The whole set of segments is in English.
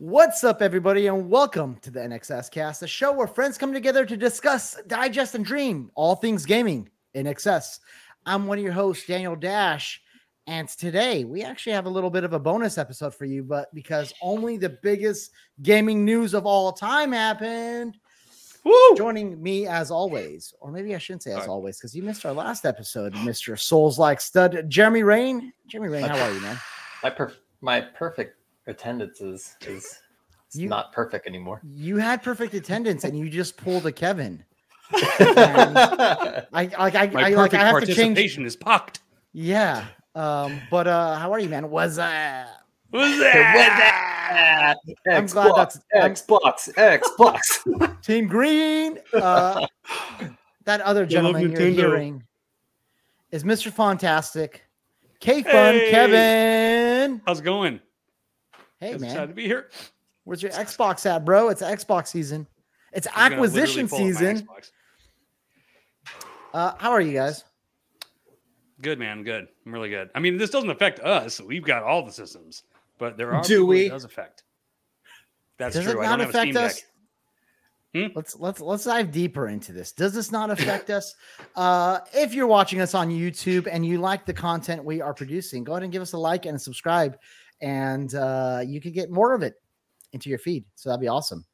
What's up, everybody, and welcome to the NXS Cast, a show where friends come together to discuss, digest, and dream all things gaming in excess. I'm one of your hosts, Daniel Dash, and today we actually have a little bit of a bonus episode for you, but because only the biggest gaming news of all time happened. Woo! Joining me as always, or maybe I shouldn't say as always, because you missed our last episode, Mr. Souls-like stud, Jeremy Rain. Jeremy Rain, how are you, man? My perfect attendance is not perfect anymore. You had perfect attendance and you just pulled a Kevin. I have to change. Participation is pocked. Yeah. How are you, man? What's that? I'm glad that's Xbox. Team Green. That other gentleman you're hearing is Mr. Fantastic. K-Fun, hey. Kevin. How's it going? Hey, man. Excited to be here. Where's your Xbox at, bro? It's Xbox season. It's acquisition season. How are you guys? Good, man. Good. I'm really good. I mean, this doesn't affect us. We've got all the systems, but there are people it does affect. That's does true. It not I don't affect have a Steam Deck. Hmm? Let's dive deeper into this. Does this not affect us? If you're watching us on YouTube and you like the content we are producing, go ahead and give us a like and a subscribe. And you could get more of it into your feed. So that'd be awesome.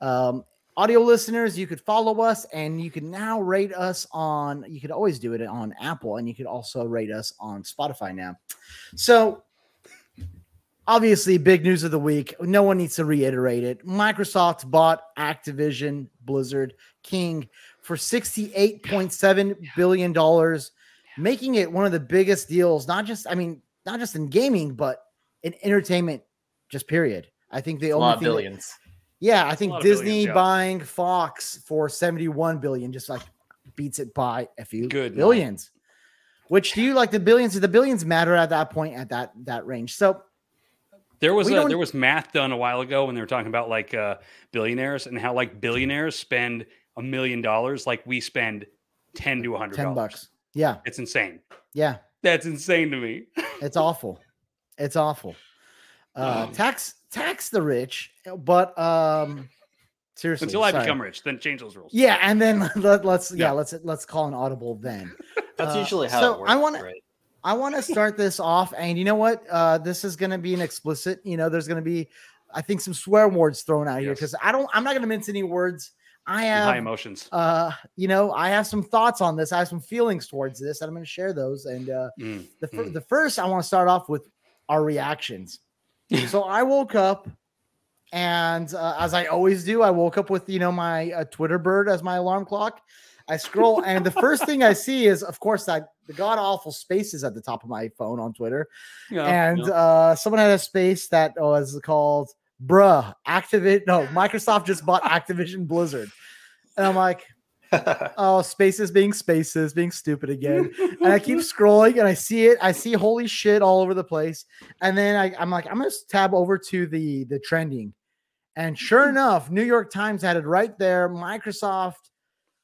Audio listeners, you could follow us and you can now rate us on, you could always do it on Apple, and you could also rate us on Spotify now. So obviously, big news of the week. No one needs to reiterate it. Microsoft bought Activision Blizzard King for $68.7 billion, making it one of the biggest deals, not just in gaming, but in entertainment, just period. I think the only thing billions. I think Disney buying Fox for $71 billion just like beats it by a few billions. Which do you like the billions? The billions matter at that point at that range. So there was math done a while ago when they were talking about like billionaires and how like billionaires spend $1 million like we spend $10 to $100. Yeah, it's insane. Yeah, that's insane to me. It's awful. It's awful. Tax the rich, but seriously, until I become rich, then change those rules. Yeah, and then let's call an audible then. That's usually how it works. I want to start this off, and you know what? This is going to be an explicit. You know, there's going to be, I think, some swear words thrown out here because I'm not going to mince any words. I have high emotions. I have some thoughts on this. I have some feelings towards this, and I'm going to share those. And the first, I want to start off with our reactions. So I woke up and as I always do, I woke up with, my Twitter bird as my alarm clock. I scroll and the first thing I see is, of course, the god awful spaces at the top of my phone on Twitter. Yeah, and someone had a space that was called Microsoft just bought Activision Blizzard. And I'm like, oh, spaces being stupid again. And I keep scrolling and I see holy shit all over the place. And then I'm like, I'm gonna tab over to the trending, and sure enough, New York Times had it right there. Microsoft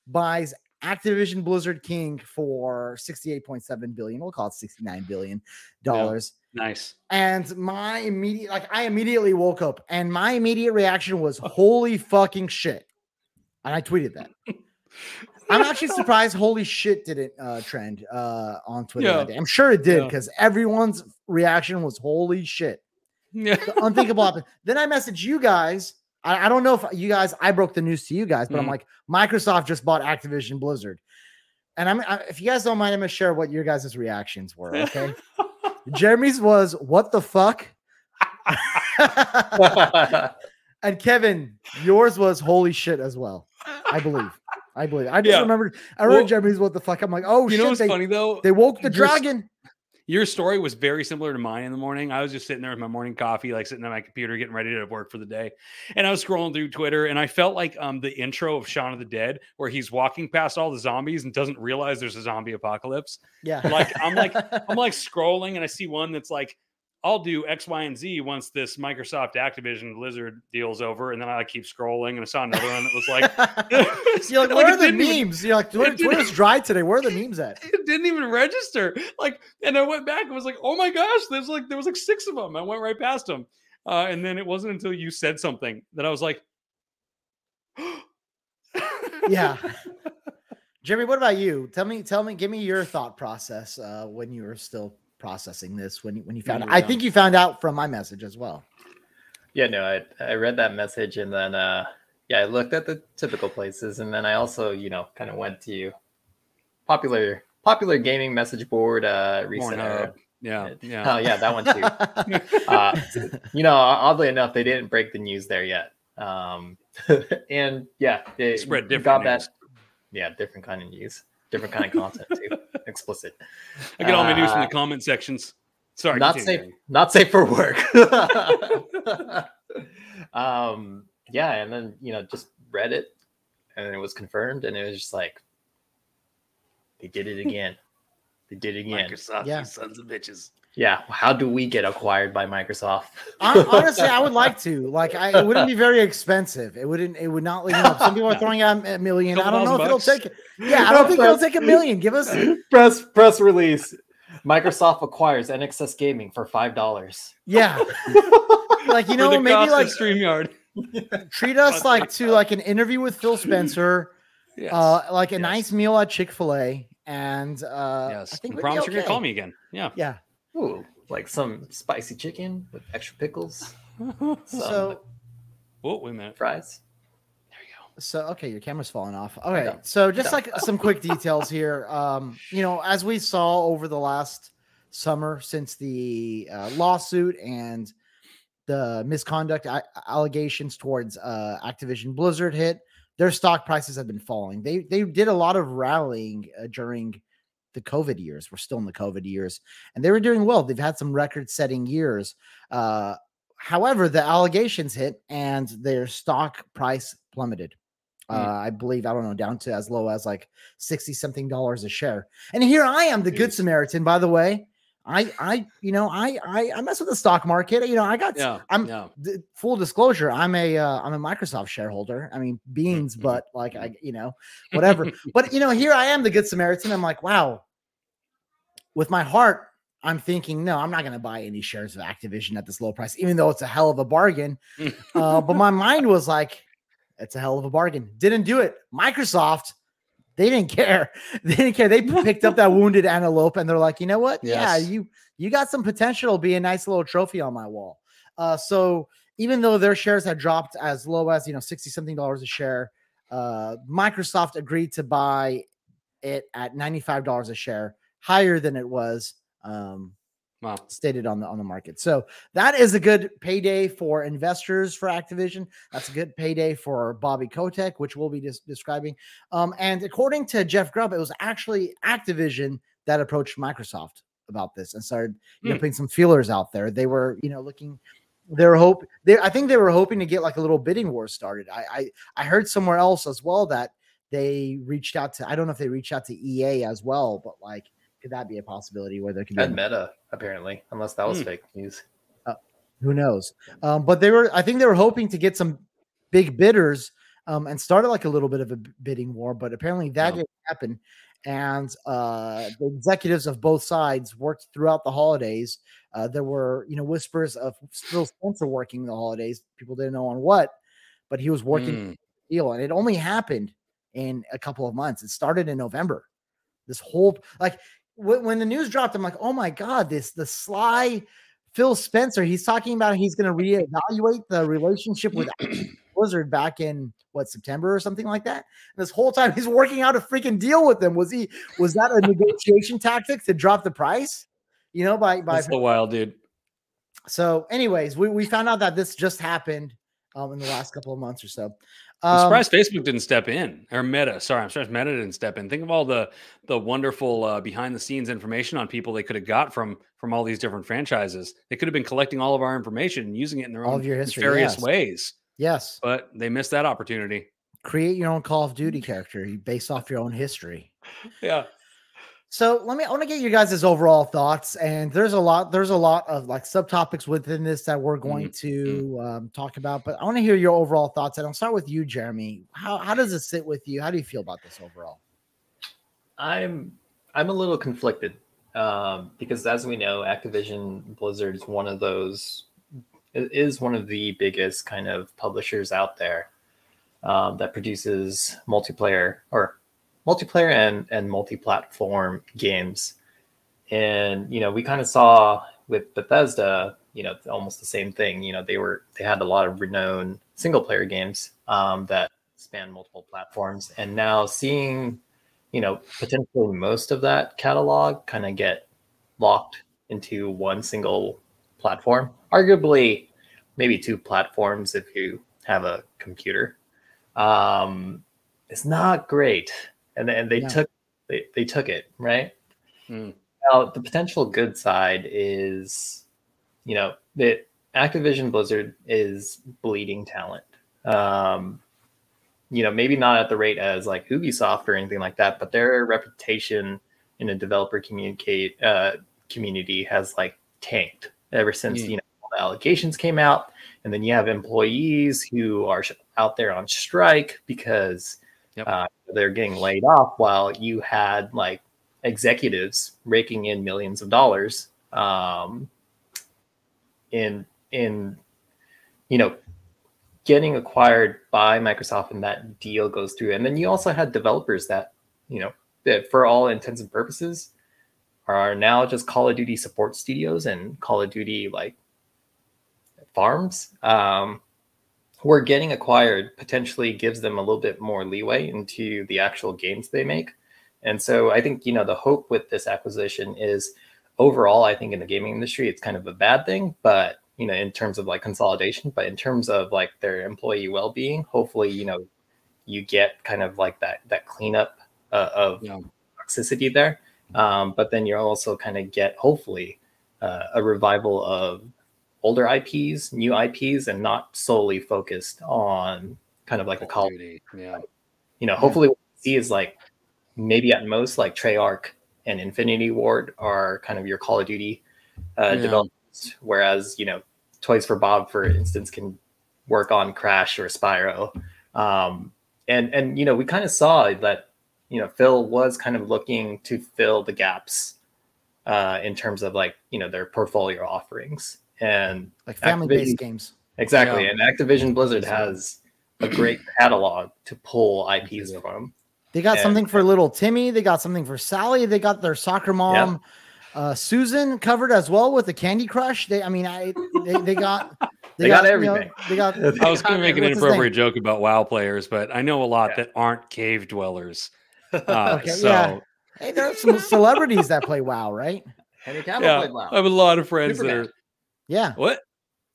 buys Activision Blizzard King for $68.7 billion. We'll call it $69 billion. Nice. And I immediately woke up and my immediate reaction was holy fucking shit. And I tweeted that. I'm actually surprised holy shit didn't trend on Twitter that day. I'm sure it did because everyone's reaction was holy shit. Yeah. The unthinkable happened. Then I messaged you guys. I don't know if you guys, I broke the news to you guys, but I'm like, Microsoft just bought Activision Blizzard. And if you guys don't mind, I'm going to share what your guys' reactions were, okay? Jeremy's was, what the fuck? And Kevin, yours was holy shit as well, I believe. I just remembered. I read Jeremy's what the fuck. I'm like, oh, you shit, know what's funny though? They woke the dragon. Your story was very similar to mine in the morning. I was just sitting there with my morning coffee, like sitting at my computer, getting ready to work for the day. And I was scrolling through Twitter and I felt like the intro of Shaun of the Dead, where he's walking past all the zombies and doesn't realize there's a zombie apocalypse. Yeah. Like I'm like scrolling and I see one that's like, I'll do X, Y, and Z once this Microsoft Activision Blizzard deal's over. And then I keep scrolling and I saw another one that was like, you're like, where are the memes? You're like, Twitter's dry today. Where are the memes at? It didn't even register. Like, and I went back and was like, oh my gosh, there was like 6 of them. I went right past them. And then it wasn't until you said something that I was like, yeah. Jeremy, what about you? Tell me, give me your thought process when you were still processing this, when you found out. I think you found out from my message as well. Yeah, no, I read that message, and then, I looked at the typical places, and then I also, kind of went to popular gaming message board, recently. Yeah. Oh, yeah, that one too. Oddly enough, they didn't break the news there yet. And yeah, they spread different news. Yeah, different kind of news, different kind of content too. Explicit. I get all my news from the comment sections. Sorry, not safe for work. Yeah, and then just read it, and it was confirmed, and it was just like, they did it again. They did it again. Microsoft, yeah. You sons of bitches. Yeah. How do we get acquired by Microsoft? Honestly, I would like to. It wouldn't be very expensive. It would not. Some people are throwing out $1 million. I don't know if it'll take. Yeah, I don't think it'll take $1 million. Give us press release. Microsoft acquires NXS Gaming for $5. Yeah. Maybe like StreamYard. Treat us to an interview with Phil Spencer. Yes. A nice meal at Chick-fil-A. And yes, I think I promise you're gonna call me again. Yeah. Yeah. Ooh, some spicy chicken with extra pickles. Wait a minute. Fries. There you go. So okay, your camera's falling off. All right. So just some quick details here. As we saw over the last summer, since the lawsuit and the misconduct allegations towards Activision Blizzard hit, their stock prices have been falling. They did a lot of rallying during the COVID years. We're still in the COVID years, and they were doing well. They've had some record-setting years. However, the allegations hit, and their stock price plummeted. I believe, down to as low as $60-something a share. And here I am, the good Samaritan, by the way. I mess with the stock market. Full disclosure, I'm a Microsoft shareholder. I mean, beans, but whatever. But here I am, the good Samaritan. I'm like, wow. With my heart, I'm thinking, no, I'm not going to buy any shares of Activision at this low price, even though it's a hell of a bargain. But my mind was like, it's a hell of a bargain. Didn't do it. Microsoft. They didn't care. They picked up that wounded antelope, and they're like, you know what? Yes. Yeah, you got some potential to be a nice little trophy on my wall. So even though their shares had dropped as low as $60-something a share, Microsoft agreed to buy it at $95 a share, higher than it was stated on the market. So that is a good payday for investors for Activision. That's a good payday for Bobby Kotick, which we'll be describing. And according to Jeff Grubb, it was actually Activision that approached Microsoft about this and started putting some feelers out there. They were looking. I think they were hoping to get a little bidding war started. I heard somewhere else as well that they reached out to. I don't know if they reached out to EA as well, but could that be a possibility where there could be Meta, apparently, unless that was fake news? Who knows? But I think they were hoping to get some big bidders and started a little bit of a bidding war, but apparently that didn't happen. And the executives of both sides worked throughout the holidays. There were, whispers of Phil Spencer working the holidays. People didn't know on what, but he was working the deal, and it only happened in a couple of months. It started in November. This whole when the news dropped, I'm like, oh my God, the sly Phil Spencer, he's talking about he's going to reevaluate the relationship with Blizzard back in September or something like that. And this whole time he's working out a freaking deal with them. Was that a negotiation tactic to drop the price? That's a wild dude. So anyways, we found out that this just happened in the last couple of months or so. I'm surprised Facebook didn't step in, or Meta. Sorry, I'm surprised Meta didn't step in. Think of all the wonderful behind the scenes information on people they could have got from all these different franchises. They could have been collecting all of our information and using it in their own various ways. Yes, but they missed that opportunity. Create your own Call of Duty character based off your own history. Yeah. So I want to get you guys' overall thoughts, and there's a lot of subtopics within this that we're going to talk about, but I want to hear your overall thoughts, and I'll start with you, Jeremy. How does it sit with you? How do you feel about this overall? I'm a little conflicted because, as we know, Activision Blizzard is one of those It is one of the biggest kind of publishers out there that produces multiplayer and multi-platform games. And, you know, we kind of saw with Bethesda, you know, almost the same thing. You know, they had a lot of renowned single-player games that span multiple platforms. And now seeing, you know, potentially most of that catalog kind of get locked into one single platform, arguably maybe two platforms if you have a computer. It's not great. And they took it, right? Mm. Now, the potential good side is, you know, that Activision Blizzard is bleeding talent. You know, maybe not at the rate as like Ubisoft or anything like that, but their reputation in the developer community has like tanked ever since you know, all the allegations came out. And then you have employees who are out there on strike because they're getting laid off, while you had like executives raking in millions of dollars in you know, getting acquired by Microsoft, and that deal goes through. And then you also had developers that, you know, that for all intents and purposes are now just Call of Duty support studios and Call of Duty like farms. Where getting acquired potentially gives them a little bit more leeway into the actual games they make. And so I think, you know, the hope with this acquisition is overall, I think in the gaming industry, it's kind of a bad thing, but, you know, in terms of like consolidation, but in terms of like their employee well-being, hopefully, you know, you get kind of like that cleanup of toxicity there. But then you also kind of get hopefully a revival of older IPs, new IPs, and not solely focused on kind of like a Call of Duty. Yeah. You know, hopefully what we see is like maybe at most like Treyarch and Infinity Ward are kind of your Call of Duty developments, whereas, you know, Toys for Bob, for instance, can work on Crash or Spyro. And you know, we kind of saw that, you know, Phil was kind of looking to fill the gaps in terms of like, you know, their portfolio offerings. And like family-based games, exactly. Yeah. And Activision Blizzard has a great catalog to pull IPs from. They got something for little Timmy. They got something for Sally. They got their soccer mom, Susan, covered as well with the Candy Crush. They got everything. You know, I was going to make an inappropriate joke about WoW players, but I know a lot that aren't cave dwellers. Hey, there are some celebrities that play WoW, right? Henry Cavill played WoW. I have a lot of friends that are. Yeah. What?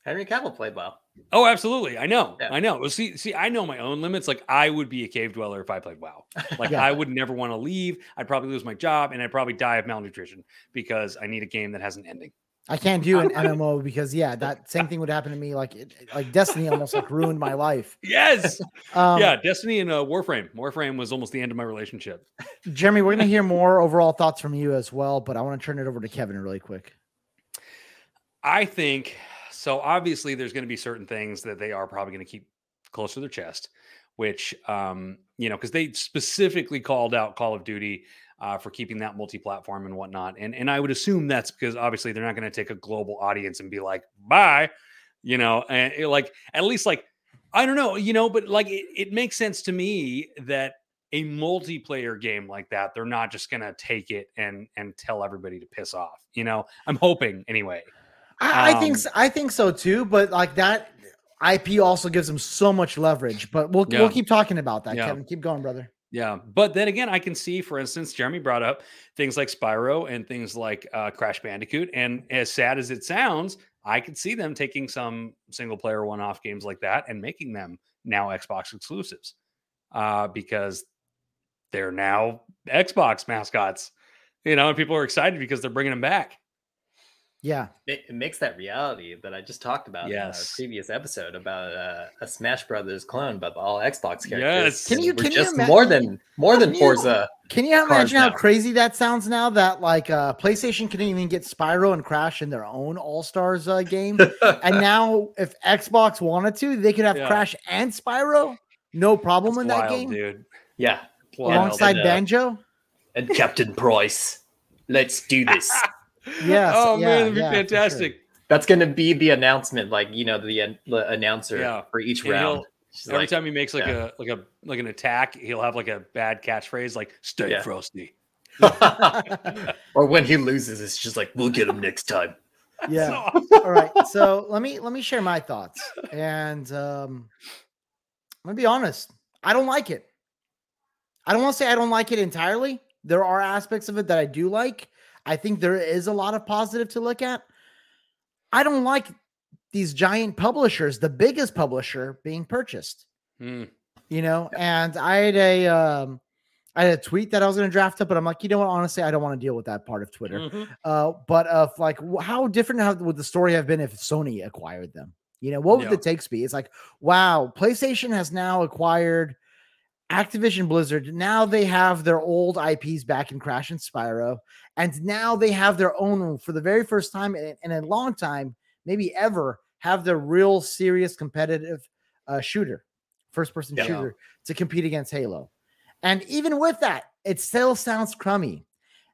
Henry Cavill played WoW. Oh, absolutely. I know. Yeah. I know. Well, see, I know my own limits. Like, I would be a cave dweller if I played WoW. Like, I would never want to leave. I'd probably lose my job, and I'd probably die of malnutrition because I need a game that has an ending. I can't do an MMO because, that same thing would happen to me. Like, Destiny almost like ruined my life. Yes. Destiny and Warframe. Warframe was almost the end of my relationship. Jeremy, we're going to hear more overall thoughts from you as well, but I want to turn it over to Kevin really quick. I think so. Obviously, there's going to be certain things that they are probably going to keep close to their chest, which, you know, because they specifically called out Call of Duty for keeping that multi-platform and whatnot. And I would assume that's because obviously they're not going to take a global audience and be like, bye, you know, and like at least like, I don't know, you know, but like it makes sense to me that a multiplayer game like that, they're not just going to take it and tell everybody to piss off. You know, I'm hoping anyway. I think so too, but like that IP also gives them so much leverage. But we'll keep talking about that, Kevin. Keep going, brother. Yeah, but then again, I can see, for instance, Jeremy brought up things like Spyro and things like Crash Bandicoot, and as sad as it sounds, I could see them taking some single-player one-off games like that and making them now Xbox exclusives because they're now Xbox mascots, you know, and people are excited because they're bringing them back. Yeah, it makes that reality that I just talked about in our previous episode about a Smash Brothers clone, but all Xbox characters. Yes, can you imagine more than Forza? Can you imagine how crazy that sounds now? That like PlayStation couldn't even get Spyro and Crash in their own All Stars game, and now if Xbox wanted to, they could have Crash and Spyro, no problem. That's in that wild game, dude. Yeah, alongside Banjo and Captain Price. Let's do this. Yeah. Oh man, that'd be fantastic. Sure. That's going to be the announcement, like, you know, the announcer for each round. Every time he makes an attack, he'll have like a bad catchphrase, like "Stay frosty," or when he loses, it's just like "We'll get him next time." Yeah. All right. So let me share my thoughts, and I'm gonna be honest. I don't like it. I don't want to say I don't like it entirely. There are aspects of it that I do like. I think there is a lot of positive to look at. I don't like these giant publishers, the biggest publisher being purchased, you know, and I had a tweet that I was going to draft up, but I'm like, you know what? Honestly, I don't want to deal with that part of Twitter. Mm-hmm. But of like, how different would the story have been if Sony acquired them? You know, what would the takes be? It's like, wow, PlayStation has now acquired Activision Blizzard. Now they have their old IPs back in Crash and Spyro. And now they have their own, for the very first time in a long time, maybe ever, have the real serious competitive shooter, first-person shooter to compete against Halo. And even with that, it still sounds crummy.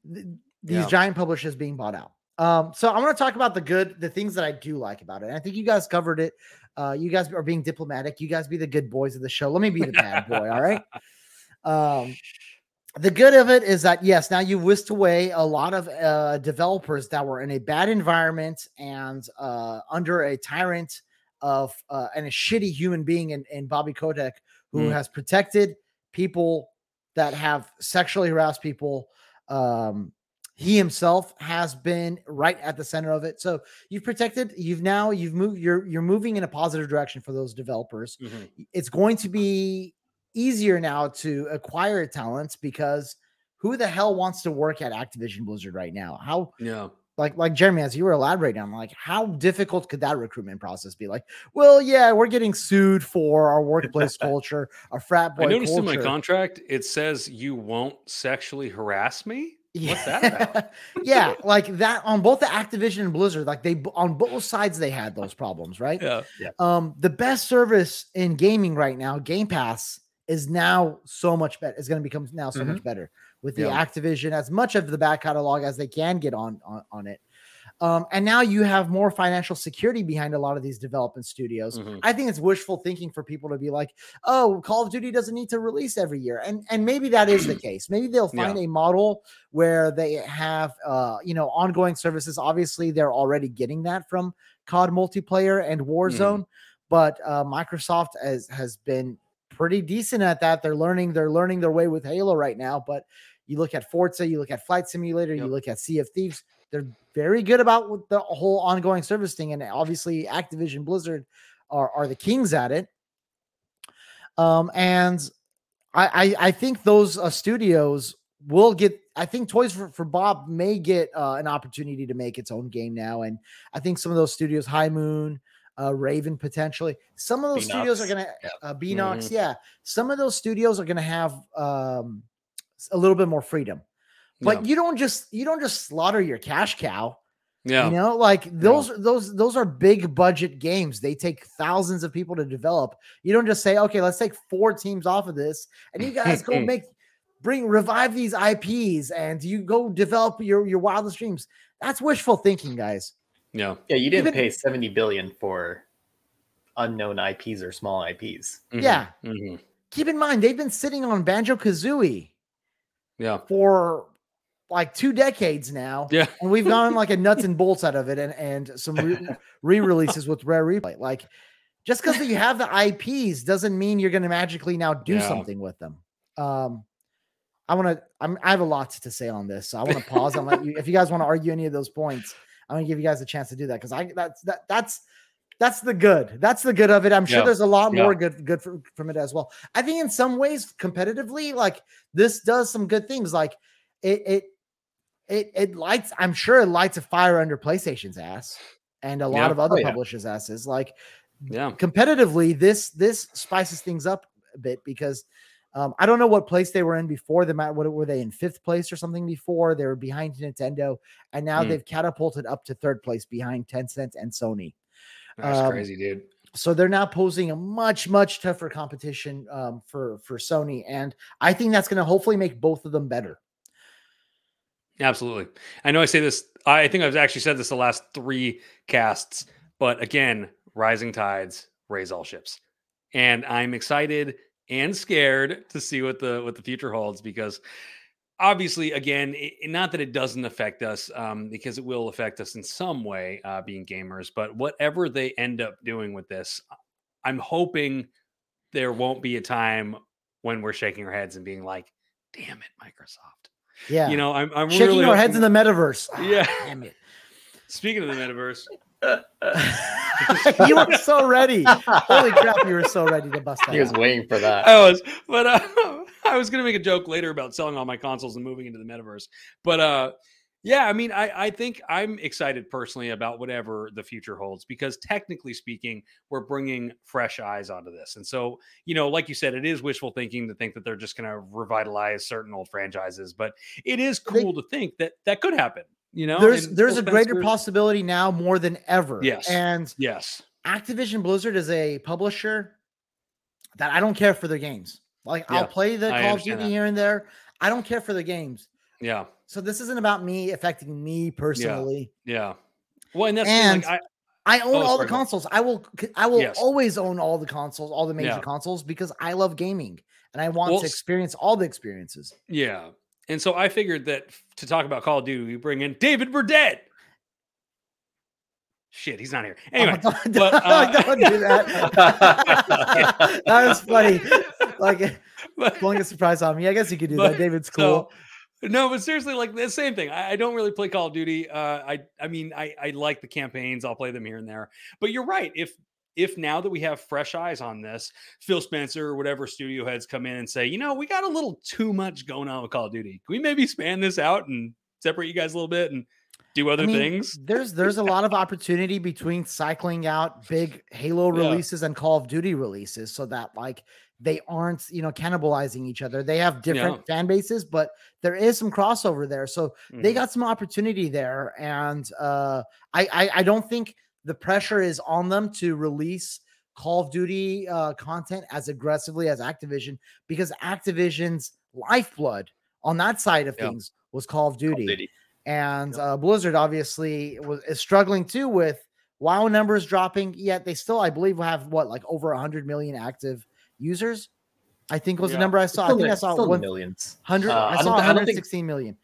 These giant publishers being bought out. So I want to talk about the things that I do like about it. And I think you guys covered it. You guys are being diplomatic. You guys be the good boys of the show. Let me be the bad boy. All right. The good of it is that, yes, now you whisked away a lot of developers that were in a bad environment and under a tyrant of and a shitty human being in Bobby Kotick, who has protected people that have sexually harassed people. He himself has been right at the center of it. So you're moving in a positive direction for those developers. Mm-hmm. It's going to be easier now to acquire talents, because who the hell wants to work at Activision Blizzard right now? Like Jeremy, as you were elaborating, I'm like, how difficult could that recruitment process be? Like, well, yeah, we're getting sued for our workplace culture, our frat boy culture. I noticed in my contract, it says you won't sexually harass me. Yeah. What's that about? Yeah, like that on both the Activision and Blizzard, like they on both sides they had those problems, right? Yeah. The best service in gaming right now, Game Pass, is now so much better. It's going to become now so much better with the Activision, as much of the back catalog as they can get on it. And now you have more financial security behind a lot of these development studios. Mm-hmm. I think it's wishful thinking for people to be like, oh, Call of Duty doesn't need to release every year. And maybe that is the case. Maybe they'll find a model where they have, ongoing services. Obviously, they're already getting that from COD multiplayer and Warzone. But Microsoft has been pretty decent at that. They're learning their way with Halo right now. But you look at Forza, you look at Flight Simulator, you look at Sea of Thieves. They're very good about the whole ongoing service thing. And obviously Activision Blizzard are the kings at it. And I think those studios will get, I think Toys for Bob may get an opportunity to make its own game now. And I think some of those studios, High Moon, Raven, potentially some of those studios are going to Beanox. Mm-hmm. Yeah. Some of those studios are going to have a little bit more freedom. But you don't just slaughter your cash cow. Yeah. You know, like those are big budget games. They take thousands of people to develop. You don't just say, okay, let's take 4 teams off of this and you guys go revive these IPs and you go develop your wildest dreams. That's wishful thinking, guys. Yeah. Yeah, you didn't pay $70 billion for unknown IPs or small IPs. Mm-hmm. Yeah. Mm-hmm. Keep in mind they've been sitting on Banjo-Kazooie for like 2 decades now. Yeah. And we've gone like a nuts and bolts out of it and some re-releases with Rare Replay. Like just because you have the IPs doesn't mean you're going to magically now do something with them. I have a lot to say on this. So I want to pause and let you, if you guys want to argue any of those points, I'm going to give you guys a chance to do that. Cause that's the good. That's the good of it. I'm sure there's a lot more good from it as well. I think in some ways competitively, like this does some good things. Like it lights, I'm sure it lights a fire under PlayStation's ass and a lot of other publishers' asses. Like competitively, this spices things up a bit because I don't know what place they were in before. What were they in, 5th place or something before? They were behind Nintendo, and now they've catapulted up to 3rd place behind Tencent and Sony. That's crazy, dude. So they're now posing a much, much tougher competition for Sony, and I think that's going to hopefully make both of them better. Absolutely. I know I say this, I think I've actually said this the last three casts, but again, rising tides raise all ships. And I'm excited and scared to see what the future holds, because obviously, again, not that it doesn't affect us, because it will affect us in some way, being gamers, but whatever they end up doing with this, I'm hoping there won't be a time when we're shaking our heads and being like, damn it, Microsoft. Yeah. You know, I'm shaking really our heads in the metaverse. Oh, yeah. Damn it. Speaking of the metaverse. You were so ready. Holy crap, you were so ready to bust that. He was waiting for that. I was, but I was going to make a joke later about selling all my consoles and moving into the metaverse. But yeah, I mean, I think I'm excited personally about whatever the future holds, because technically speaking, we're bringing fresh eyes onto this. And so, you know, like you said, it is wishful thinking to think that they're just going to revitalize certain old franchises, but it is cool to think that that could happen. You know, there's a greater possibility now more than ever. Yes. And yes, Activision Blizzard is a publisher that I don't care for their games. Like, yeah, I'll play the Call of Duty here and there. I don't care for their games. Yeah. So this isn't about me affecting me personally. Yeah. Well, and that's I own all the consoles. I will always own all the consoles, all the major consoles, because I love gaming and I want to experience all the experiences. Yeah. And so I figured that to talk about Call of Duty, we bring in David Burdett. Shit, he's not here. Anyway, don't do that. That was funny. Like, blowing a surprise on me. I guess you could do that. David's cool. So, no, but seriously, like the same thing. I don't really play Call of Duty. I mean, I like the campaigns. I'll play them here and there. But you're right. If now that we have fresh eyes on this, Phil Spencer or whatever studio heads come in and say, you know, we got a little too much going on with Call of Duty. Can we maybe span this out and separate you guys a little bit and do other things? There's a lot of opportunity between cycling out big Halo releases and Call of Duty releases, so that like they aren't, you know, cannibalizing each other. They have different fan bases, but there is some crossover there. So they got some opportunity there. And I don't think the pressure is on them to release Call of Duty content as aggressively as Activision, because Activision's lifeblood on that side of things was Call of Duty. And Blizzard obviously is struggling too with WoW numbers dropping, yet they still, I believe, have over 100 million active users, I think was the number I saw. I saw 116 million.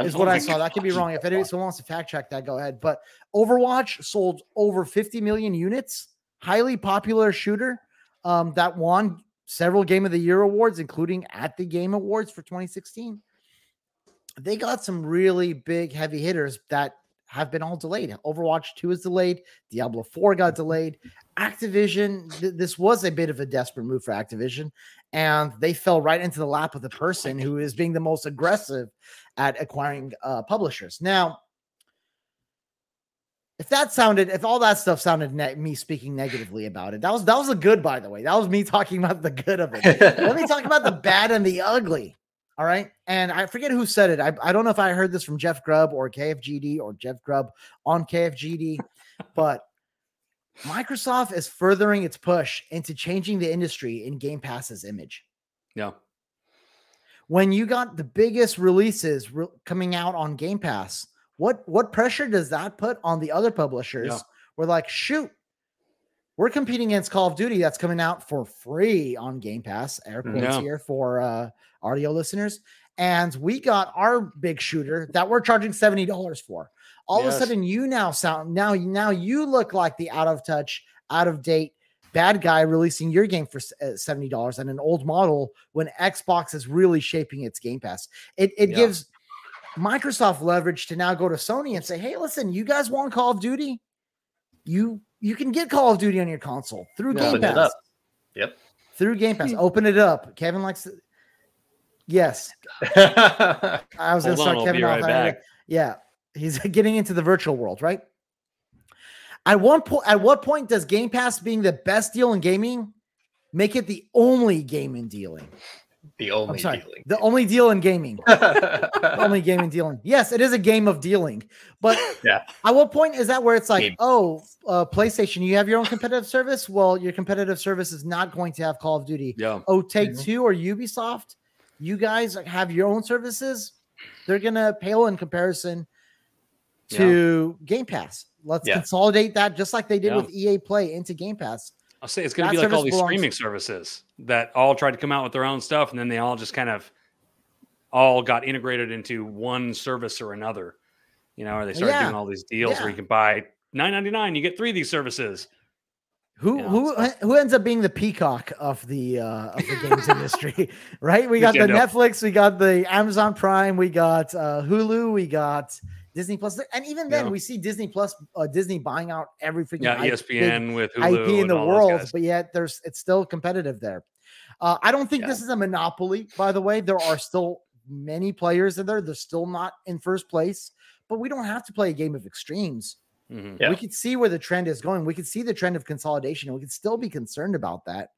Is what I saw. That could be wrong. If anyone wants to fact check that, go ahead. But Overwatch sold over 50 million units. Highly popular shooter that won several Game of the Year awards, including at the Game Awards for 2016. They got some really big heavy hitters that have been all delayed. Overwatch 2 is delayed. Diablo 4 got delayed. Activision, this was a bit of a desperate move for Activision, and they fell right into the lap of the person who is being the most aggressive at acquiring publishers. Now, if all that stuff sounded me speaking negatively about it, that was the good, by the way. That was me talking about the good of it. Let me talk about the bad and the ugly. All right. And I forget who said it. I don't know if I heard this from Jeff Grubb or KFGD or Jeff Grubb on KFGD, but Microsoft is furthering its push into changing the industry in Game Pass's image. Yeah. When you got the biggest releases coming out on Game Pass, what pressure does that put on the other publishers? Yeah. We're like, shoot, we're competing against Call of Duty that's coming out for free on Game Pass. Air quotes here for audio listeners. And we got our big shooter that we're charging $70 for. All of a sudden, you now sound now you look like the out of touch, out of date bad guy releasing your game for $70 and an old model, when Xbox is really shaping its Game Pass. It gives Microsoft leverage to now go to Sony and say, hey, listen, you guys want Call of Duty? You can get Call of Duty on your console through Game Pass. Yep. Through Game Pass. Open it up. Kevin likes it. Yes. I was going to start Kevin off. Right, yeah. He's getting into the virtual world, right? At what point does Game Pass being the best deal in gaming make it the only game in dealing? The only deal in gaming. The only game in dealing. Yes, it is a game of dealing. But at what point is that where it's like, PlayStation, you have your own competitive service? Well, your competitive service is not going to have Call of Duty. Yeah. Take-Two or Ubisoft, you guys have your own services? they're going to pale in comparison to Game Pass. Let's consolidate that just like they did with EA Play into Game Pass. I'll say it's going to be like all these streaming services that all tried to come out with their own stuff, and then they all just kind of all got integrated into one service or another. You know, or they started doing all these deals where you can buy $9.99, you get three of these services. Who ends up being the peacock of the games industry, right? We got the Netflix, we got the Amazon Prime, we got Hulu, we got Disney Plus, and even then we see Disney Plus, Disney buying out every freaking ESPN with Hulu IP in the world, but yet it's still competitive there. I don't think this is a monopoly, by the way. There are still many players in there. They're still not in first place, but we don't have to play a game of extremes. Mm-hmm. Yeah. We could see where the trend is going. We could see the trend of consolidation, and we could still be concerned about that.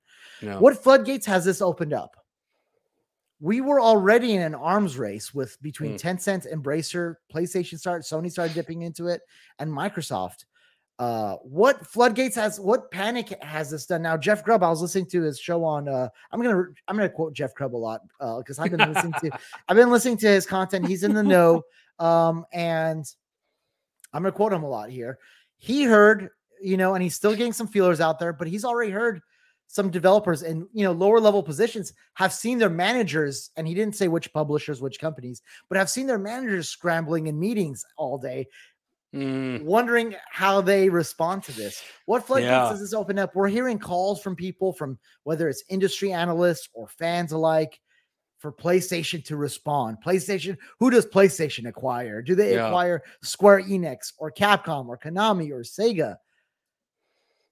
Yeah. What floodgates has this opened up? We were already in an arms race with between Tencent, Embracer, PlayStation Sony started dipping into it, and Microsoft. What panic has this done? Now, Jeff Grubb, I was listening to his show on, I'm going to quote Jeff Grubb a lot. Cause I've been listening to his content. He's in the know. And I'm going to quote him a lot here. He heard, and he's still getting some feelers out there, but he's already heard some developers in, lower level positions have seen their managers, and he didn't say which publishers, which companies, but have seen their managers scrambling in meetings all day, wondering how they respond to this. What floodgates does this open up? We're hearing calls from people, from whether it's industry analysts or fans alike, for PlayStation to respond. PlayStation, who does PlayStation acquire? Do they acquire Square Enix or Capcom or Konami or Sega?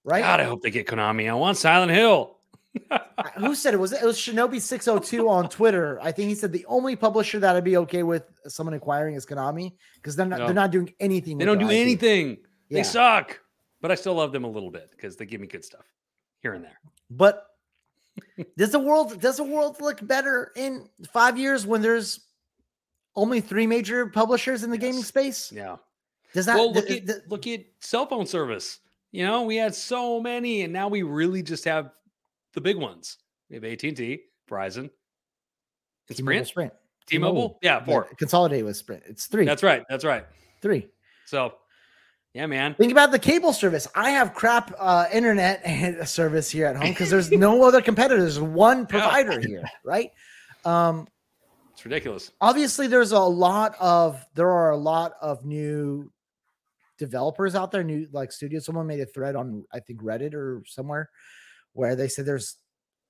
Right? God, I hope they get Konami. I want Silent Hill. Who said it? It was Shinobi602 on Twitter. I think he said the only publisher that I'd be okay with someone acquiring is Konami, because they're not doing anything. They don't do anything. They suck. But I still love them a little bit because they give me good stuff here and there. But does the world look better in 5 years when there's only three major publishers in the gaming space? Yeah. Does that look at cell phone service? We had so many, and now we really just have the big ones. We have AT&T, Verizon, and Sprint. T-Mobile? Yeah, four. Consolidate with Sprint. It's three. That's right. Three. So, yeah, man. Think about the cable service. I have crap internet service here at home because there's no other competitors. One provider here, right? It's ridiculous. Obviously, there are a lot of new developers out there, new studios. Someone made a thread on, I think, Reddit or somewhere, where they said there's,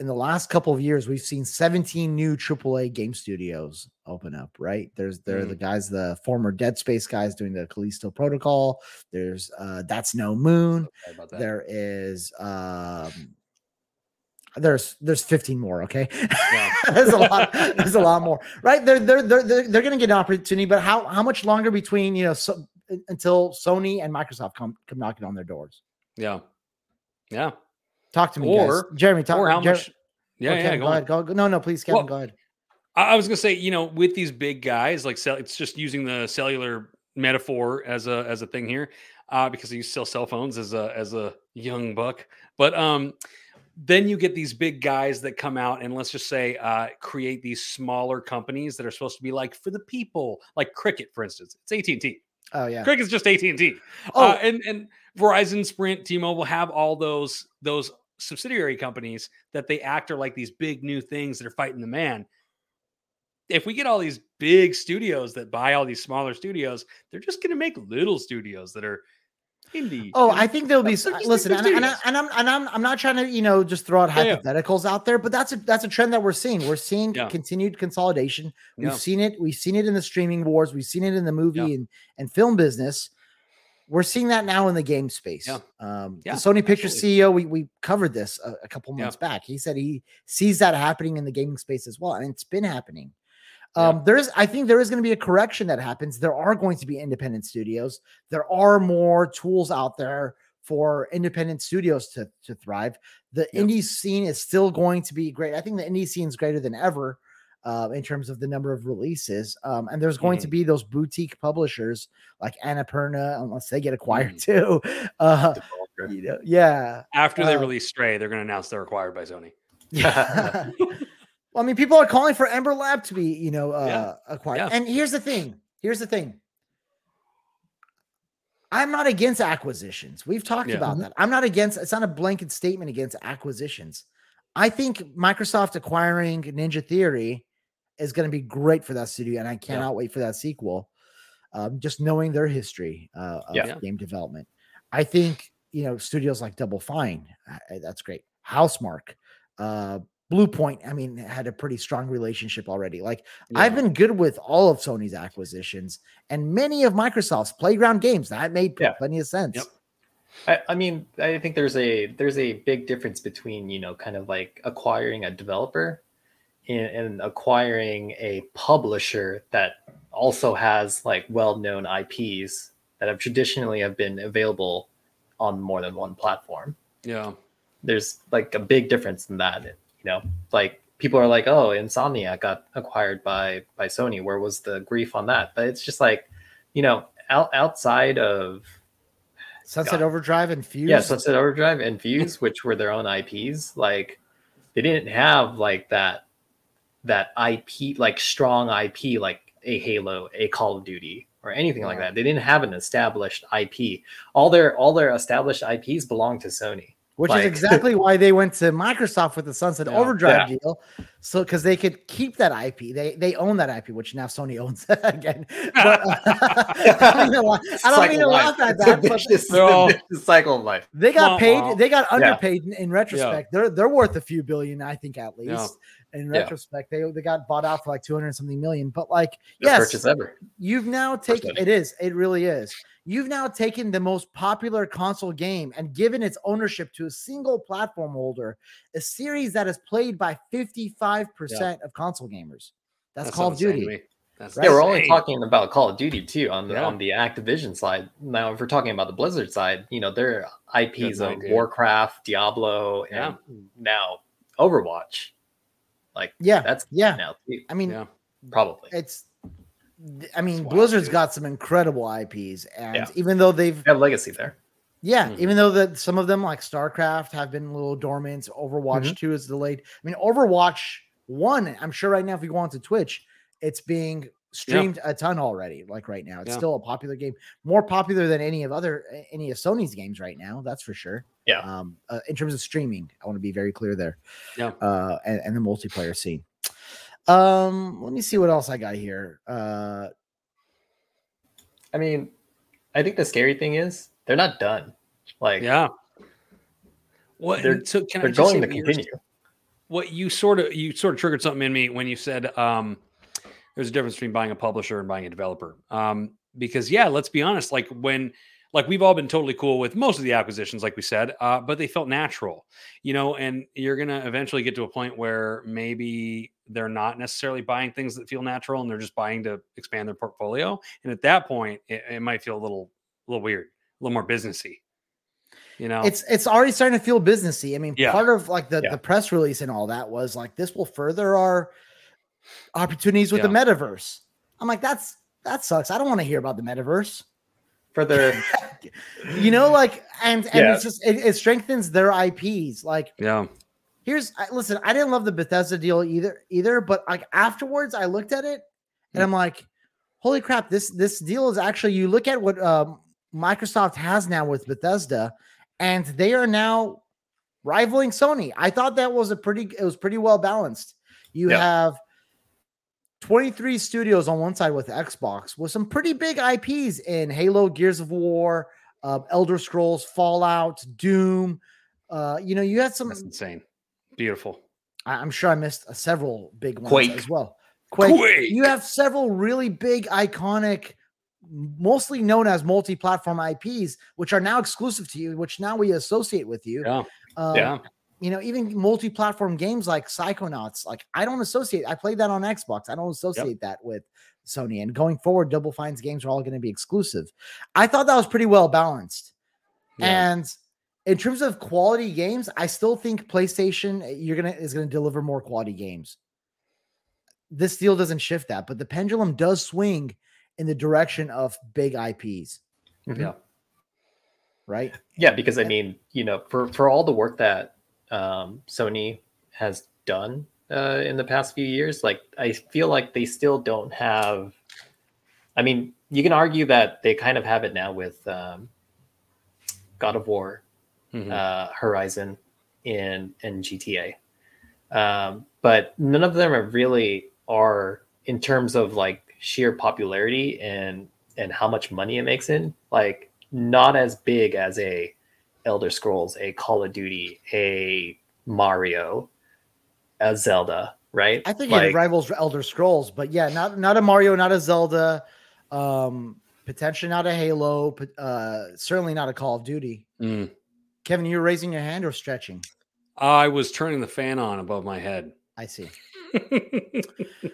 in the last couple of years, we've seen 17 new AAA game studios open up, right? There are the guys, the former Dead Space guys doing the Callisto Protocol. There's That's No Moon. Okay, there is, there's 15 more, okay? Yeah. there's a lot more, right? They're going to get an opportunity, but how much longer between, until Sony and Microsoft come knocking on their doors? Yeah. Yeah. Talk to me, guys. Jeremy. Talk. Or how much? Yeah, oh, yeah. Kevin, go ahead. Go. No, please, Kevin. Go ahead. I was gonna say, with these big guys, it's just using the cellular metaphor as a thing here, because you sell cell phones as a young buck. But then you get these big guys that come out and let's just say create these smaller companies that are supposed to be like for the people, like Cricket, for instance. It's AT&T. Oh yeah, Cricket's just AT&T. Oh, and Verizon, Sprint, T-Mobile have all those subsidiary companies that they act are like these big new things that are fighting the man. If we get all these big studios that buy all these smaller studios, they're just going to make little studios that are indie. Oh, I think there'll be. Listen, I'm not trying to just throw out hypotheticals out there, but that's a trend that we're seeing. We're seeing continued consolidation. We've seen it. We've seen it in the streaming wars. We've seen it in the movie and film business. We're seeing that now in the game space. Yeah. The Sony Pictures CEO, we covered this a couple months back. He said he sees that happening in the gaming space as well, and it's been happening. I think there is going to be a correction that happens. There are going to be independent studios. There are more tools out there for independent studios to thrive. The indie scene is still going to be great. I think the indie scene is greater than ever in terms of the number of releases. And there's going to be those boutique publishers like Annapurna, unless they get acquired too. After they release Stray, they're going to announce they're acquired by Sony. Yeah. Well, I mean, people are calling for Ember Lab to be, acquired. Yeah. And here's the thing. I'm not against acquisitions. We've talked about that. It's not a blanket statement against acquisitions. I think Microsoft acquiring Ninja Theory is going to be great for that studio, and I cannot wait for that sequel. Just knowing their history of game development. I think, studios like Double Fine, that's great. Housemarque, Blue Point, I mean, had a pretty strong relationship already. I've been good with all of Sony's acquisitions and many of Microsoft's Playground Games. That made plenty of sense. Yep. I mean, I think there's a big difference between, kind of like acquiring a developer and acquiring a publisher that also has like well-known IPs that have traditionally have been available on more than one platform. Yeah. There's like a big difference in that, like people are like, oh, Insomniac got acquired by Sony. Where was the grief on that? But it's just like, outside of Sunset Overdrive and Fuse. Yeah, Sunset Overdrive and Fuse, which were their own IPs. Like, they didn't have like that IP, like strong IP, like a Halo, a Call of Duty, or anything like that. They didn't have an established IP. All their established IPs belong to Sony, which is exactly why they went to Microsoft with the Sunset Overdrive deal. So because they could keep that IP, they own that IP, which now Sony owns again. But, I don't mean to laugh at that. It's a cycle of life. They got paid. They got underpaid in retrospect. Yeah. They're worth a few billion, I think, at least. Yeah. In retrospect, they got bought out for like 200-something million. But purchase ever. You've now taken You've now taken the most popular console game and given its ownership to a single platform holder, a series that is played by 55% of console gamers. That's Call of Duty. That's right? We're only talking about Call of Duty too on the Activision side. Now, if we're talking about the Blizzard side, their IPs of Warcraft, Diablo, and now Overwatch. Probably Blizzard's got some incredible IPs, and even though they have legacy there, even though that some of them like StarCraft have been a little dormant, Overwatch 2 is delayed. I mean, Overwatch 1, I'm sure right now if you go onto Twitch, it's being streamed a ton already. Like right now, it's still a popular game, more popular than any of Sony's games right now. That's for sure. Yeah. In terms of streaming, I want to be very clear there. Yeah. And the multiplayer scene. Let me see what else I got here. I mean, I think the scary thing is they're not done. What they're going to continue. What you sort of triggered something in me when you said there's a difference between buying a publisher and buying a developer. Because let's be honest, we've all been totally cool with most of the acquisitions, like we said, but they felt natural, and you're going to eventually get to a point where maybe they're not necessarily buying things that feel natural and they're just buying to expand their portfolio. And at that point, it might feel a little weird, a little more businessy. It's already starting to feel businessy. I mean, part of the press release and all that was like, this will further our opportunities with the metaverse. I'm like, that sucks. I don't want to hear about the metaverse. It strengthens their IPs. Listen, I didn't love the Bethesda deal either, but afterwards I looked at it and I'm like, holy crap, this deal is actually, you look at what Microsoft has now with Bethesda, and they are now rivaling Sony. I thought that was pretty well balanced. You have 23 studios on one side with Xbox with some pretty big IPs in Halo, Gears of War, Elder Scrolls, Fallout, Doom. You had some... That's insane. Beautiful. I'm sure I missed several big ones as well. Quake. You have several really big, iconic, mostly known as multi-platform IPs, which are now exclusive to you, which now we associate with you. Yeah. Even multi-platform games like Psychonauts, I played that on Xbox. I don't associate that with Sony. And going forward, Double Fine's games are all going to be exclusive. I thought that was pretty well balanced. Yeah. And in terms of quality games, I still think PlayStation is going to deliver more quality games. This deal doesn't shift that, but the pendulum does swing in the direction of big IPs. Mm-hmm. Yeah. Right? Yeah, because for all the work that Sony has done in the past few years. Like, I feel like they still don't have. I mean, you can argue that they kind of have it now with God of War, Horizon, and GTA, but none of them are really in terms of like sheer popularity and how much money it makes in, like, not as big as a Elder Scrolls, a Call of Duty, a Mario, a Zelda, right? I think it rivals Elder Scrolls, but yeah, not a Mario, not a Zelda, potentially not a Halo, but certainly not a Call of Duty. Mm. Kevin, you were raising your hand or stretching? I was turning the fan on above my head. I see.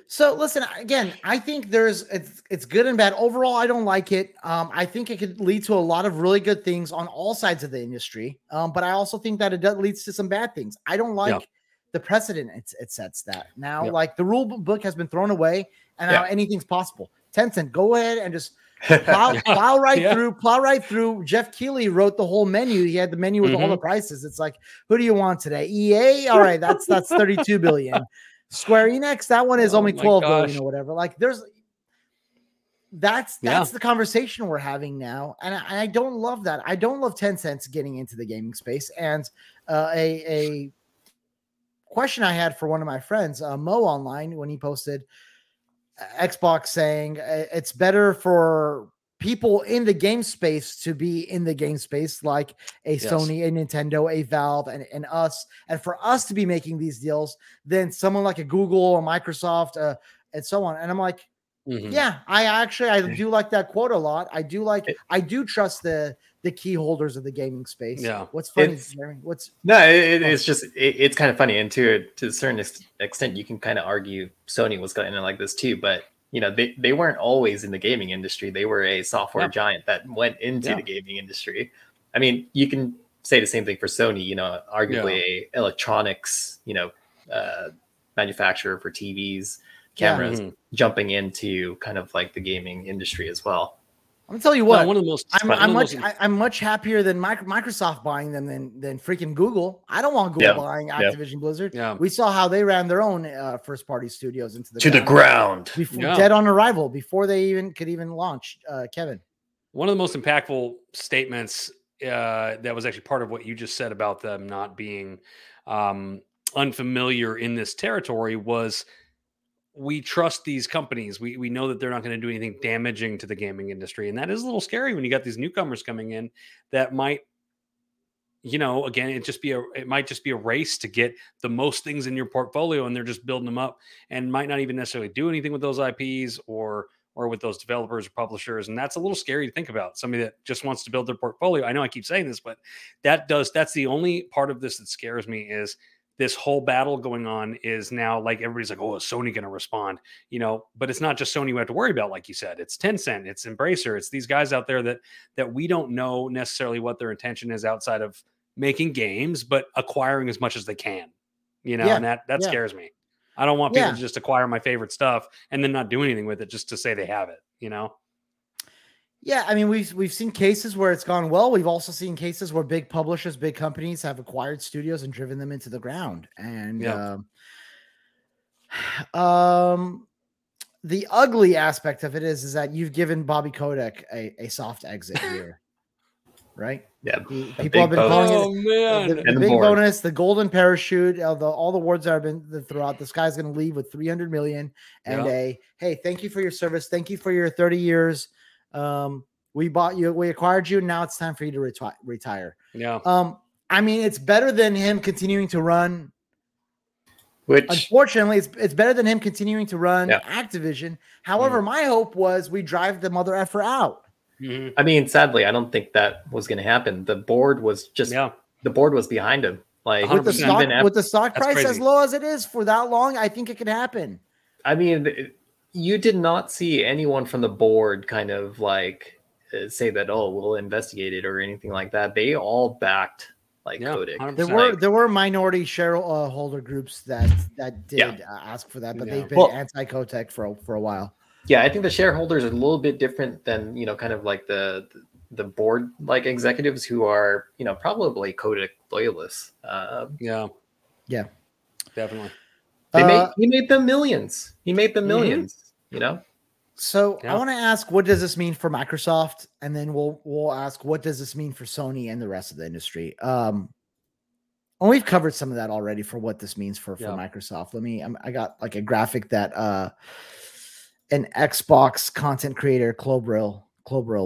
So listen, again, I think it's good and bad. Overall, I don't like it. I think it could lead to a lot of really good things on all sides of the industry. But I also think that leads to some bad things. I don't like the precedent it sets that now. Like, the rule book has been thrown away, and now anything's possible. Tencent, go ahead and just plow right through. Jeff Keighley wrote the whole menu. He had the menu with all the prices. It's like, who do you want today? EA? All right, that's 32 billion. Square Enix, that one is only 12 billion or whatever. Like, that's the conversation we're having now, and I don't love that. I don't love Tencent's getting into the gaming space. And a question I had for one of my friends, Mo online, when he posted Xbox saying it's better for people in the game space to be in the game space, like a Sony, a Nintendo, a Valve, and us, and for us to be making these deals than someone like a Google or Microsoft and so on. And I'm like, I do like that quote a lot. I do trust the key holders of the gaming space. Yeah. What's funny? It's kind of funny. And to a certain extent, you can kind of argue Sony was kind of like this too, but you know, they weren't always in the gaming industry. They were a software giant that went into the gaming industry. I mean, you can say the same thing for Sony, you know, arguably a electronics, you know, manufacturer for TVs, cameras, jumping into kind of like the gaming industry as well. I'm gonna tell you what, I'm much happier than Microsoft buying them than freaking Google. I don't want Google buying Activision Blizzard. Yeah. We saw how they ran their own first party studios into the ground. Dead on arrival before they could even launch. Kevin, one of the most impactful statements that was actually part of what you just said about them not being unfamiliar in this territory was, we trust these companies. We know that they're not going to do anything damaging to the gaming industry. And that is a little scary when you got these newcomers coming in that might, you know, again, it might just be a race to get the most things in your portfolio, and they're just building them up and might not even necessarily do anything with those IPs or with those developers or publishers. And that's a little scary to think about. Somebody that just wants to build their portfolio. I know I keep saying this, but that's the only part of this that scares me is this whole battle going on is now like everybody's like, oh, is Sony going to respond? You know, but it's not just Sony we have to worry about, like you said. It's Tencent, it's Embracer, it's these guys out there that we don't know necessarily what their intention is outside of making games, but acquiring as much as they can. You know, and that scares me. I don't want people to just acquire my favorite stuff and then not do anything with it just to say they have it, you know? Yeah, I mean, we've seen cases where it's gone well. We've also seen cases where big publishers, big companies have acquired studios and driven them into the ground. And the ugly aspect of it is that you've given Bobby Kotick a soft exit here, right? Yeah, people have been calling it the big bonus, the golden parachute, all the awards that have been throughout. This guy's going to leave with $300 million and hey, thank you for your service, thank you for your 30 years. We bought you, we acquired you. Now it's time for you to retire. Yeah. I mean, it's better than him continuing to run. Which, unfortunately, it's better than him continuing to run Activision. However, my hope was we drive the mother effer out. Mm-hmm. I mean, sadly, I don't think that was going to happen. The board was just behind him. Like, with the stock price crazy. As low as it is for that long, I think it could happen. I mean. You did not see anyone from the board kind of like say that, oh, we'll investigate it or anything like that. They all backed like Kotick. There were minority shareholder groups that did ask for that, but they've been anti-Kotick for a while. Yeah, I think the shareholders are a little bit different than, you know, kind of like the board like executives who are, you know, probably Kotick loyalists. Yeah, definitely. He made them millions. He made them millions. Mm-hmm. You know. So yeah. I want to ask, what does this mean for Microsoft? And then we'll ask, what does this mean for Sony and the rest of the industry? And we've covered some of that already for what this means for Microsoft. I got like a graphic that an Xbox content creator, Clobril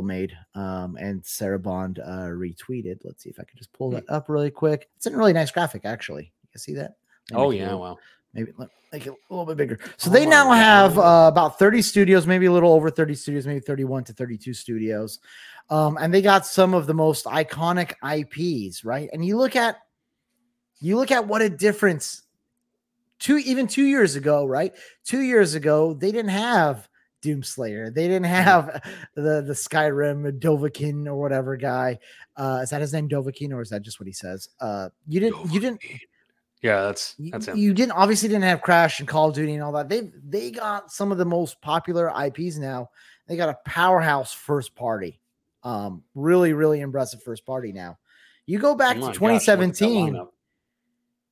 made, and Sarah Bond retweeted. Let's see if I can just pull that up really quick. It's a really nice graphic, actually. You can see that? Wow. Maybe make it a little bit bigger. So they now have about 30 studios, maybe a little over 30 studios, maybe 31 to 32 studios. And they got some of the most iconic IPs, right? And you look at what a difference. 2 years ago, right? 2 years ago, they didn't have Doomslayer. They didn't have the Skyrim Dovahkiin or whatever guy. Is that his name, Dovahkiin, or is that just what he says? You didn't. Yeah, that's him. You obviously didn't have Crash and Call of Duty and all that. They got some of the most popular IPs now. They got a powerhouse first party. Really, really impressive first party now. You go back to 2017.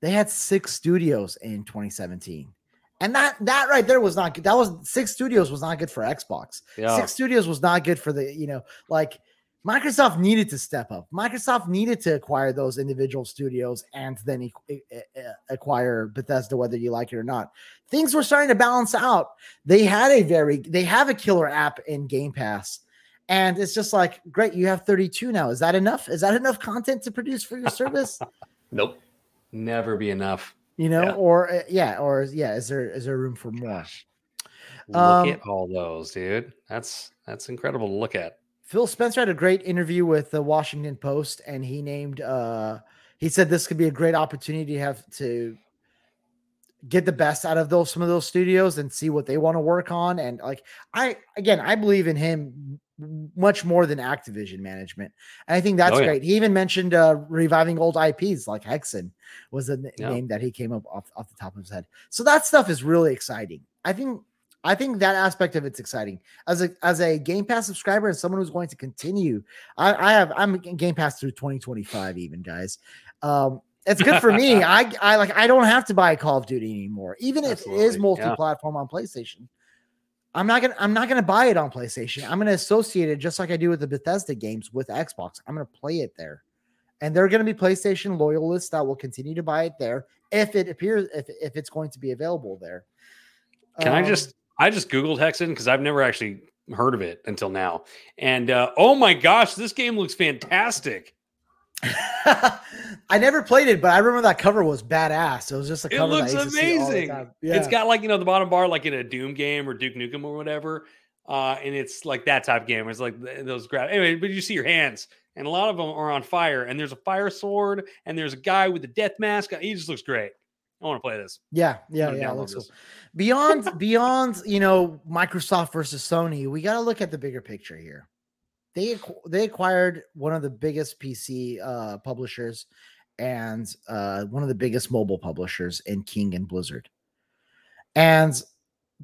They had 6 studios in 2017. And that right there was not good. That was 6 studios was not good for Xbox. Yeah. 6 studios was not good for Microsoft needed to step up. Microsoft needed to acquire those individual studios and then acquire Bethesda, whether you like it or not. Things were starting to balance out. They have a killer app in Game Pass. And it's just like, great, you have 32 now. Is that enough? Is that enough content to produce for your service? Nope. Never be enough. Is there room for more? Gosh. Look at all those, dude. That's incredible to look at. Phil Spencer had a great interview with the Washington Post, and he named, he said this could be a great opportunity to get the best out of some of those studios and see what they want to work on. And I believe in him much more than Activision management. And I think that's great. He even mentioned reviving old IPs like Hexen was a name that he came up off the top of his head. So that stuff is really exciting. I think that aspect of it's exciting as a Game Pass subscriber and someone who's going to continue. I'm Game Pass through 2025, even, guys. It's good for me. I don't have to buy Call of Duty anymore, even if it is multi-platform on PlayStation. I'm not gonna buy it on PlayStation. I'm gonna associate it just like I do with the Bethesda games with Xbox. I'm gonna play it there, and there are gonna be PlayStation loyalists that will continue to buy it there if it appears if it's going to be available there. Can I just Googled Hexen because I've never actually heard of it until now. And oh my gosh, this game looks fantastic. I never played it, but I remember that cover was badass. It was just a cover. It looks amazing. Yeah. It's got the bottom bar, like in a Doom game or Duke Nukem or whatever. And it's like that type of game. It's like those graphics. Anyway, but you see your hands, and a lot of them are on fire. And there's a fire sword, and there's a guy with a death mask. He just looks great. I want to play this. Yeah. Looks cool. Beyond, Microsoft versus Sony, we got to look at the bigger picture here. They acquired one of the biggest PC publishers and one of the biggest mobile publishers in King and Blizzard. And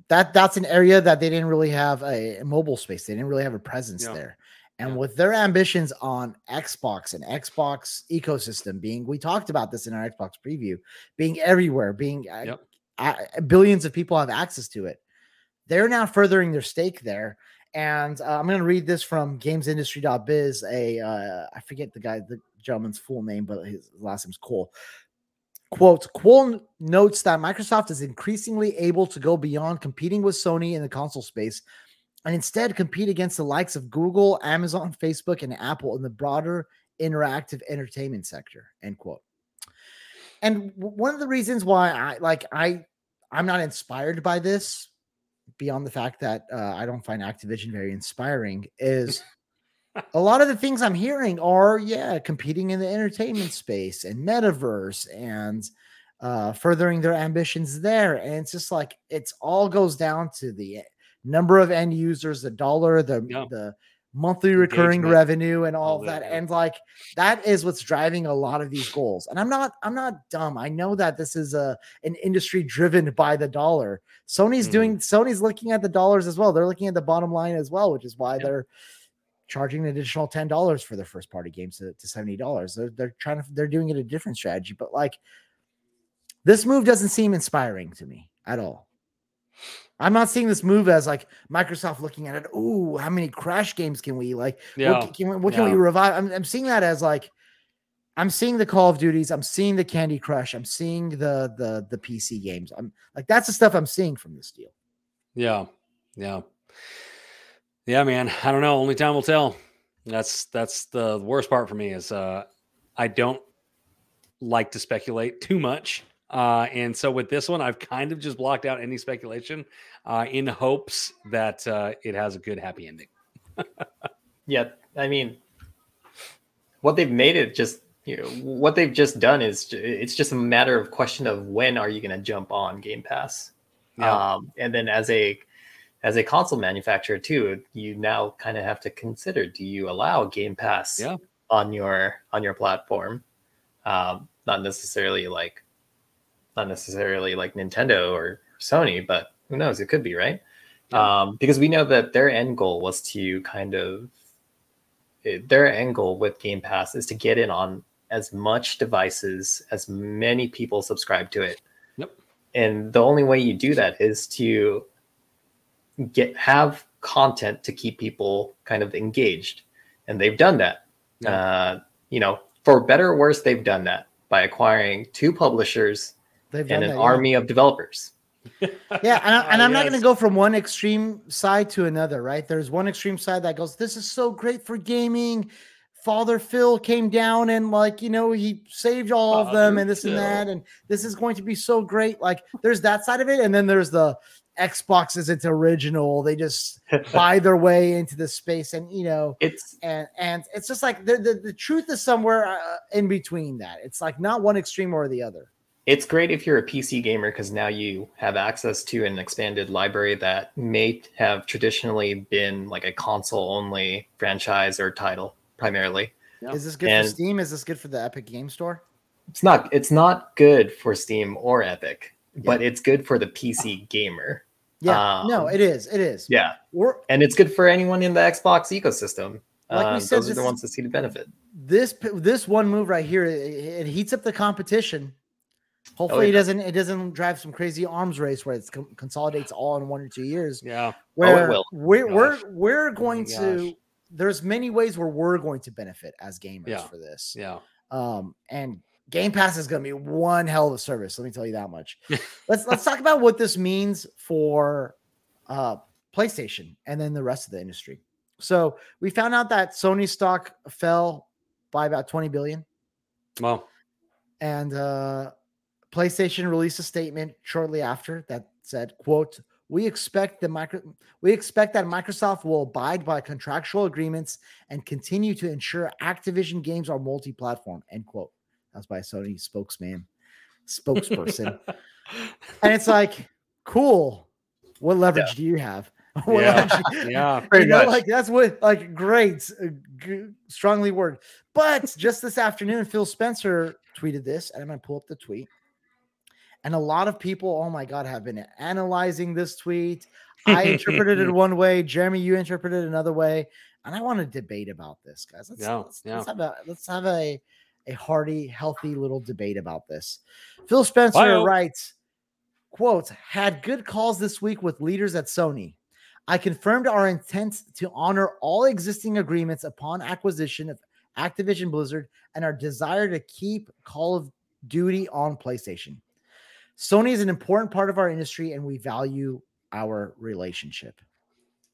that's an area that they didn't really have a mobile space. They didn't really have a presence there. And with their ambitions on Xbox and Xbox ecosystem being, we talked about this in our Xbox preview, being everywhere, being billions of people have access to it. They're now furthering their stake there. And I'm going to read this from gamesindustry.biz. I forget the gentleman's full name, but his last name's Cole. Quote, Cole notes that Microsoft is increasingly able to go beyond competing with Sony in the console space and instead compete against the likes of Google, Amazon, Facebook, and Apple in the broader interactive entertainment sector, end quote. And one of the reasons why I'm not inspired by this, beyond the fact that I don't find Activision very inspiring, is a lot of the things I'm hearing are, competing in the entertainment space and metaverse and furthering their ambitions there. And it's just like, it's all goes down to the number of end users, the dollar, the monthly recurring revenue and all that. Yeah. And that is what's driving a lot of these goals. And I'm not dumb. I know that this is an industry driven by the dollar. Sony's looking at the dollars as well. They're looking at the bottom line as well, which is why they're charging an additional $10 for their first party games to $70. They're doing it a different strategy, but This move doesn't seem inspiring to me at all. I'm not seeing this move as like Microsoft looking at it. Ooh, how many Crash games can we like? Yeah. What can we revive? I'm seeing that as like, I'm seeing the Call of Duties. I'm seeing the Candy Crush. I'm seeing the PC games. I'm like, that's the stuff I'm seeing from this deal. Yeah, man. I don't know. Only time will tell. That's the worst part for me is I don't like to speculate too much. And so with this one, I've kind of just blocked out any speculation in hopes that it has a good happy ending. Yeah, I mean, what they've just done is it's just a matter of question of when are you going to jump on Game Pass? Yeah. And then as a console manufacturer too, you now kind of have to consider, do you allow Game Pass on your platform? Not necessarily like Nintendo or Sony, but who knows? It could be, right? Yeah. Because we know that their end goal was to their end goal with Game Pass is to get in on as much devices, as many people subscribe to it. Yep. And the only way you do that is to have content to keep people kind of engaged. And they've done that. Yeah. For better or worse, they've done that by acquiring two publishers and an army of developers. I'm not going to go from one extreme side to another, right? There's one extreme side that goes, this is so great for gaming. Father Phil came down and he saved all of them and this and that. And this is going to be so great. Like there's that side of it. And then there's the Xbox is its original. They just buy their way into this space. And, it's just like the truth is somewhere in between that. It's like not one extreme or the other. It's great if you're a PC gamer because now you have access to an expanded library that may have traditionally been like a console-only franchise or title primarily. Yeah. Is this good for Steam? Is this good for the Epic Game Store? It's not good for Steam or Epic, but it's good for the PC gamer. Yeah, it is. Yeah, and it's good for anyone in the Xbox ecosystem. Like we said, those are the ones that see the benefit. This one move right here, it heats up the competition. Hopefully it doesn't drive some crazy arms race where it consolidates all in 1 or 2 years. Yeah. Where there's many ways where we're going to benefit as gamers for this. Yeah. And Game Pass is going to be one hell of a service. Let me tell you that much. Let's talk about what this means for PlayStation and then the rest of the industry. So we found out that Sony stock fell by about 20 billion. Wow. And, PlayStation released a statement shortly after that said, quote, we expect that Microsoft will abide by contractual agreements and continue to ensure Activision games are multi-platform, end quote. That's by a Sony spokesperson. And it's like, cool. What leverage do you have? Pretty much. That's what, great, strongly worded. But just this afternoon, Phil Spencer tweeted this, and I'm going to pull up the tweet. And a lot of people, oh my God, have been analyzing this tweet. I interpreted it one way. Jeremy, you interpreted it another way. And I want to debate about this, guys. Let's have a hearty, healthy little debate about this. Phil Spencer writes, quote, had good calls this week with leaders at Sony. I confirmed our intent to honor all existing agreements upon acquisition of Activision Blizzard and our desire to keep Call of Duty on PlayStation. Sony is an important part of our industry, and we value our relationship.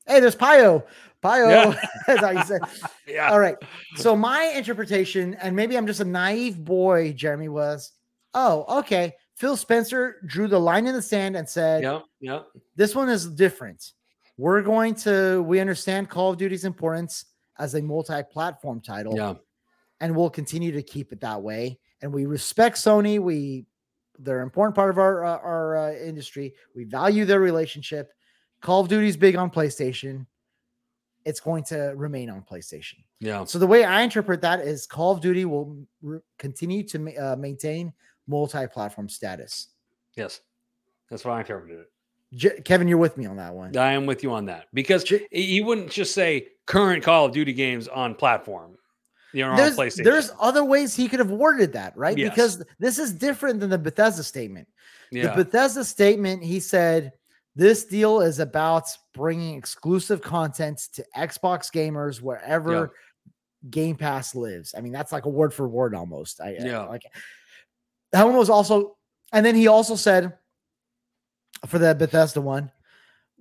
Hey, there's Pio. That's how you said. Yeah. All right. So my interpretation, and maybe I'm just a naive boy, Jeremy, was, okay. Phil Spencer drew the line in the sand and said, this one is different. We understand Call of Duty's importance as a multi-platform title, and we'll continue to keep it that way. And we respect Sony. They're an important part of our industry. We value their relationship. Call of Duty's big on PlayStation. It's going to remain on PlayStation. Yeah. So the way I interpret that is Call of Duty will continue to maintain multi-platform status. Yes, that's what I interpreted it. Kevin, you're with me on that one. I am with you on that because you wouldn't just say current Call of Duty games on platform. You know, on PlayStation. There's other ways he could have worded that, right? Yes. Because this is different than the Bethesda statement. Yeah. The Bethesda statement, he said, this deal is about bringing exclusive content to Xbox gamers wherever Game Pass lives. I mean, that's like a word for word almost. That one was also, and then he also said for the Bethesda one,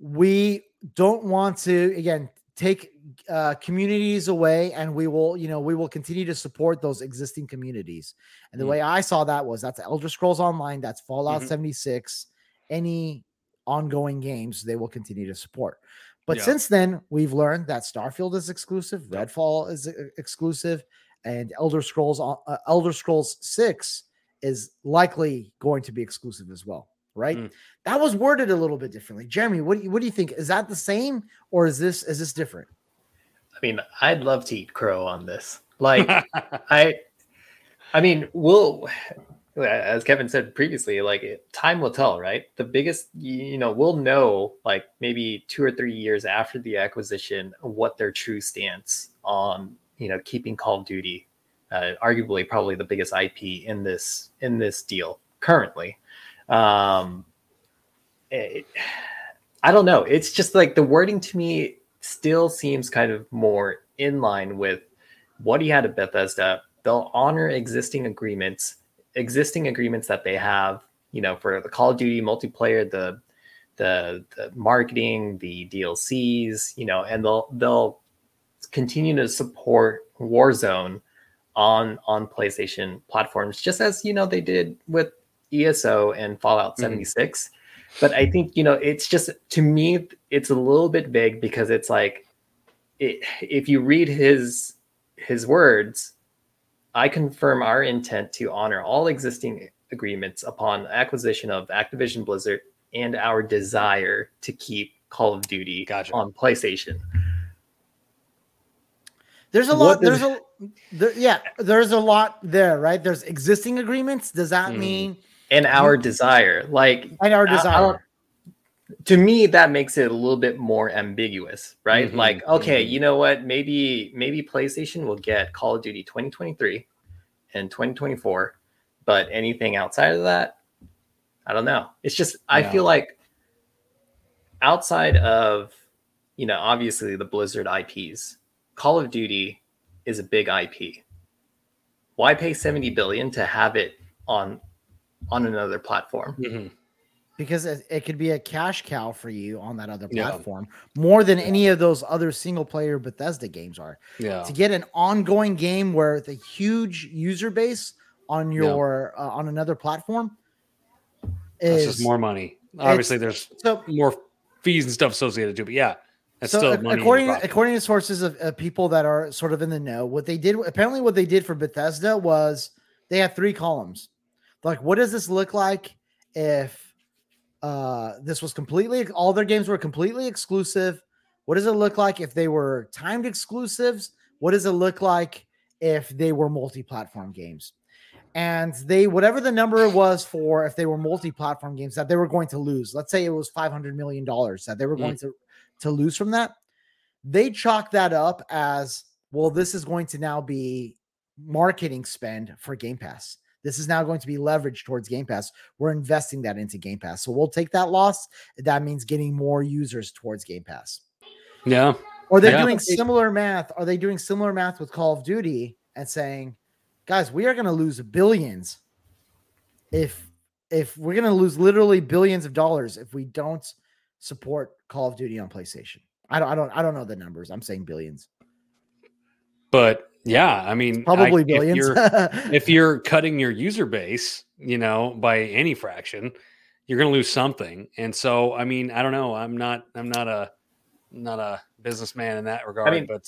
we don't want to, again, take communities away, and we will, you know, we will continue to support those existing communities. And the way I saw that was that's Elder Scrolls Online, that's Fallout 76, any ongoing games they will continue to support. But since then, we've learned that Starfield is exclusive, Redfall is exclusive, and Elder Scrolls 6 is likely going to be exclusive as well, right? That was worded a little bit differently. Jeremy, what do you think? Is that the same, or is this different? I mean, I'd love to eat crow on this. Like, I mean, we'll, as Kevin said previously, like, time will tell, right? The biggest, you know, we'll know, like, maybe 2 or 3 years after the acquisition, what their true stance on, you know, keeping Call of Duty, arguably probably the biggest IP in this deal currently. I don't know. It's just like the wording to me still seems kind of more in line with what he had at Bethesda. They'll honor existing agreements that they have, you know, for the Call of Duty multiplayer, the marketing, the DLCs, you know, and they'll continue to support Warzone on PlayStation platforms, just as, you know, they did with ESO and Fallout 76. But I think, you know, it's just, to me, it's a little bit vague, because it's like, if you read his words, I confirm our intent to honor all existing agreements upon acquisition of Activision Blizzard and our desire to keep Call of Duty on PlayStation. There's a lot there, right? There's existing agreements. Does that mean? And our desire, like, to me, that makes it a little bit more ambiguous, right? Like, okay, you know what? Maybe PlayStation will get Call of Duty 2023 and 2024, but anything outside of that, I don't know. It's just, I feel like outside of, you know, obviously the Blizzard IPs, Call of Duty is a big IP. Why pay $70 billion to have it on another platform? Because it could be a cash cow for you on that other platform more than any of those other single player Bethesda games are. To get an ongoing game where the huge user base on your on another platform is, that's just more money. Obviously there's more fees and stuff associated to it, but that's still money. According to sources of people that are sort of in the know, what they did for Bethesda was they had 3 columns. Like, what does this look like if this was completely, all their games were completely exclusive? What does it look like if they were timed exclusives? What does it look like if they were multi-platform games? And they, whatever the number was for, if they were multi-platform games that they were going to lose, let's say it was $500 million that they were going to lose from that, they chalk that up as, well, this is going to now be marketing spend for Game Pass. This is now going to be leveraged towards Game Pass. We're investing that into Game Pass. So we'll take that loss. That means getting more users towards Game Pass. Yeah. Or they're doing similar math. Are they doing similar math with Call of Duty and saying, guys, we are going to lose billions. If we're going to lose literally billions of dollars if we don't support Call of Duty on PlayStation. I don't know the numbers. I'm saying billions. But yeah, I mean, probably billions. If you're cutting your user base, you know, by any fraction, you're going to lose something. And so, I mean, I don't know. I'm not a businessman in that regard. I mean, but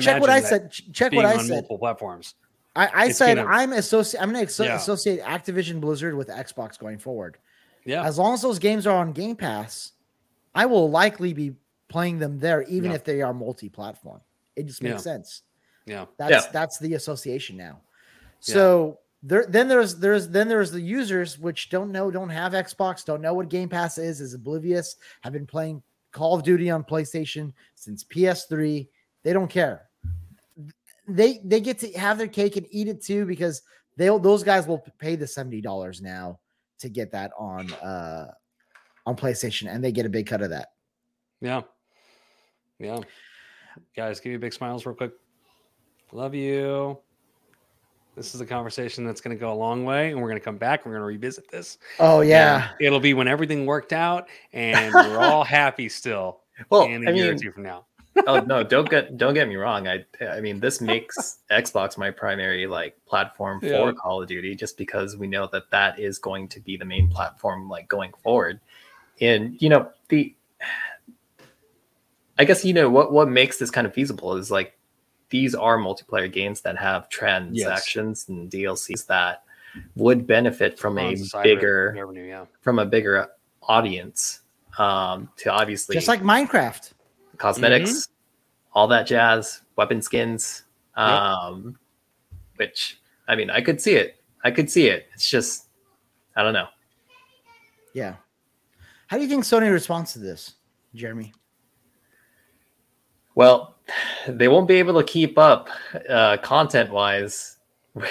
check what I said. Check what I said. Multiple platforms. I'm going to associate Activision Blizzard with Xbox going forward. Yeah. As long as those games are on Game Pass, I will likely be playing them there, even if they are multi-platform. It just makes sense. Yeah, that's the association now. So there's the users which don't have Xbox, don't know what Game Pass is oblivious, have been playing Call of Duty on PlayStation since PS3. They don't care. they get to have their cake and eat it too, because those guys will pay the $70 now to get that on PlayStation, and they get a big cut of that. Yeah. Yeah. Guys, give you big smiles real quick. Love you. This is a conversation that's going to go a long way, and we're going to come back. We're going to revisit this. Oh, yeah. And it'll be when everything worked out, and we're all happy still. Well, in a year or two from now. Oh, no, don't get me wrong. I mean, this makes Xbox my primary platform for Call of Duty, just because we know that is going to be the main platform going forward. And what makes this kind of feasible is these are multiplayer games that have transactions and DLCs that would benefit from a bigger audience. To obviously just like Minecraft. Cosmetics, all that jazz, weapon skins, which, I mean, I could see it. It's just, I don't know. Yeah. How do you think Sony responds to this, Jeremy? Well, they won't be able to keep up content-wise with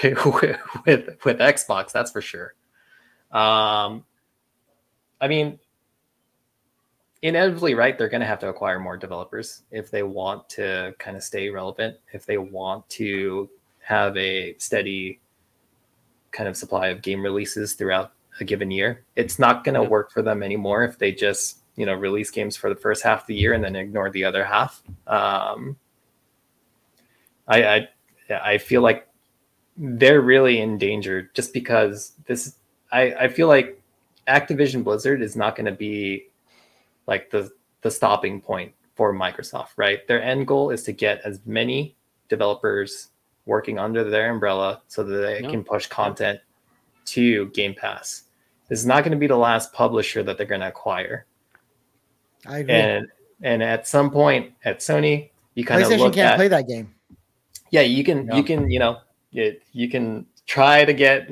Xbox, that's for sure. I mean, inevitably, right, they're going to have to acquire more developers if they want to kind of stay relevant, if they want to have a steady kind of supply of game releases throughout a given year. It's not going to work for them anymore if they just, release games for the first half of the year and then ignore the other half. I feel like they're really in danger, just because this, I feel like Activision Blizzard is not going to be the stopping point for Microsoft, right? Their end goal is to get as many developers working under their umbrella so that they can push content to Game Pass. This is not going to be the last publisher that they're going to acquire. I agree. And at some point at Sony, you kind of look at PlayStation can't play that game. Yeah, you can try to get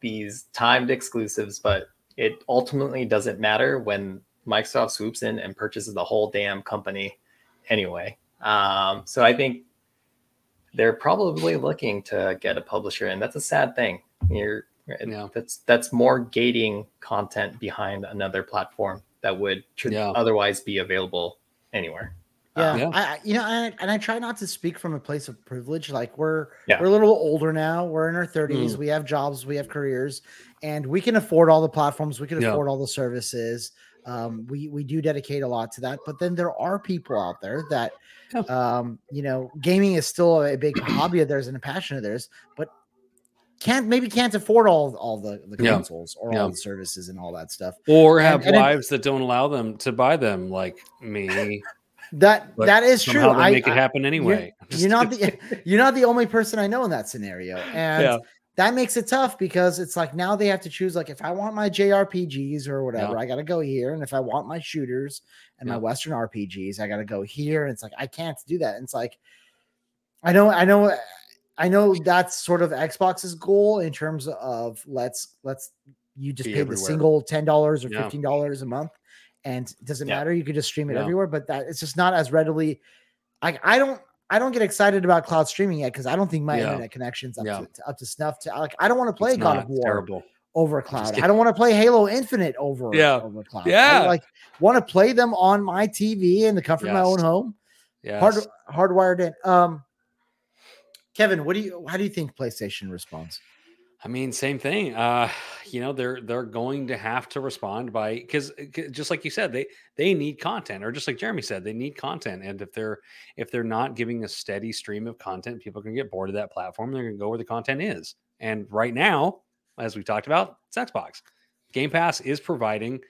these timed exclusives, but it ultimately doesn't matter when Microsoft swoops in and purchases the whole damn company anyway. So I think they're probably looking to get a publisher, and that's a sad thing. That's more gating content behind another platform that would otherwise be available anywhere. Yeah. I try not to speak from a place of privilege. We're a little older now. We're in our 30s. We have jobs, we have careers, and we can afford all the platforms. We can afford all the services. We do dedicate a lot to that, but then there are people out there that, gaming is still a big hobby of theirs and a passion of theirs, but can't afford all the consoles or all the services and all that stuff, or have wives that don't allow them to buy them, like me. That is true. I make it happen anyway. You're not the only person I know in that scenario, and. Yeah. That makes it tough, because it's now they have to choose, if I want my JRPGs or whatever, I got to go here. And if I want my shooters and my Western RPGs, I got to go here. And it's I can't do that. And it's I know that's sort of Xbox's goal in terms of let's you just pay everywhere. The single $10 or $15 a month. And it doesn't matter. You could just stream it everywhere, but that it's just not as readily. I don't get excited about cloud streaming yet, because I don't think my internet connection's up to snuff. I don't want to play God of War over cloud. I don't want to play Halo Infinite over cloud. Yeah. I want to play them on my TV in the comfort of my own home. Yeah. Hardwired in. Kevin, how do you think PlayStation responds? I mean, same thing. They're going to have to respond because just like you said, they need content, or just like Jeremy said, they need content. And if they're not giving a steady stream of content, people can get bored of that platform. They're going to go where the content is. And right now, as we talked about, it's Xbox. Game Pass is providing,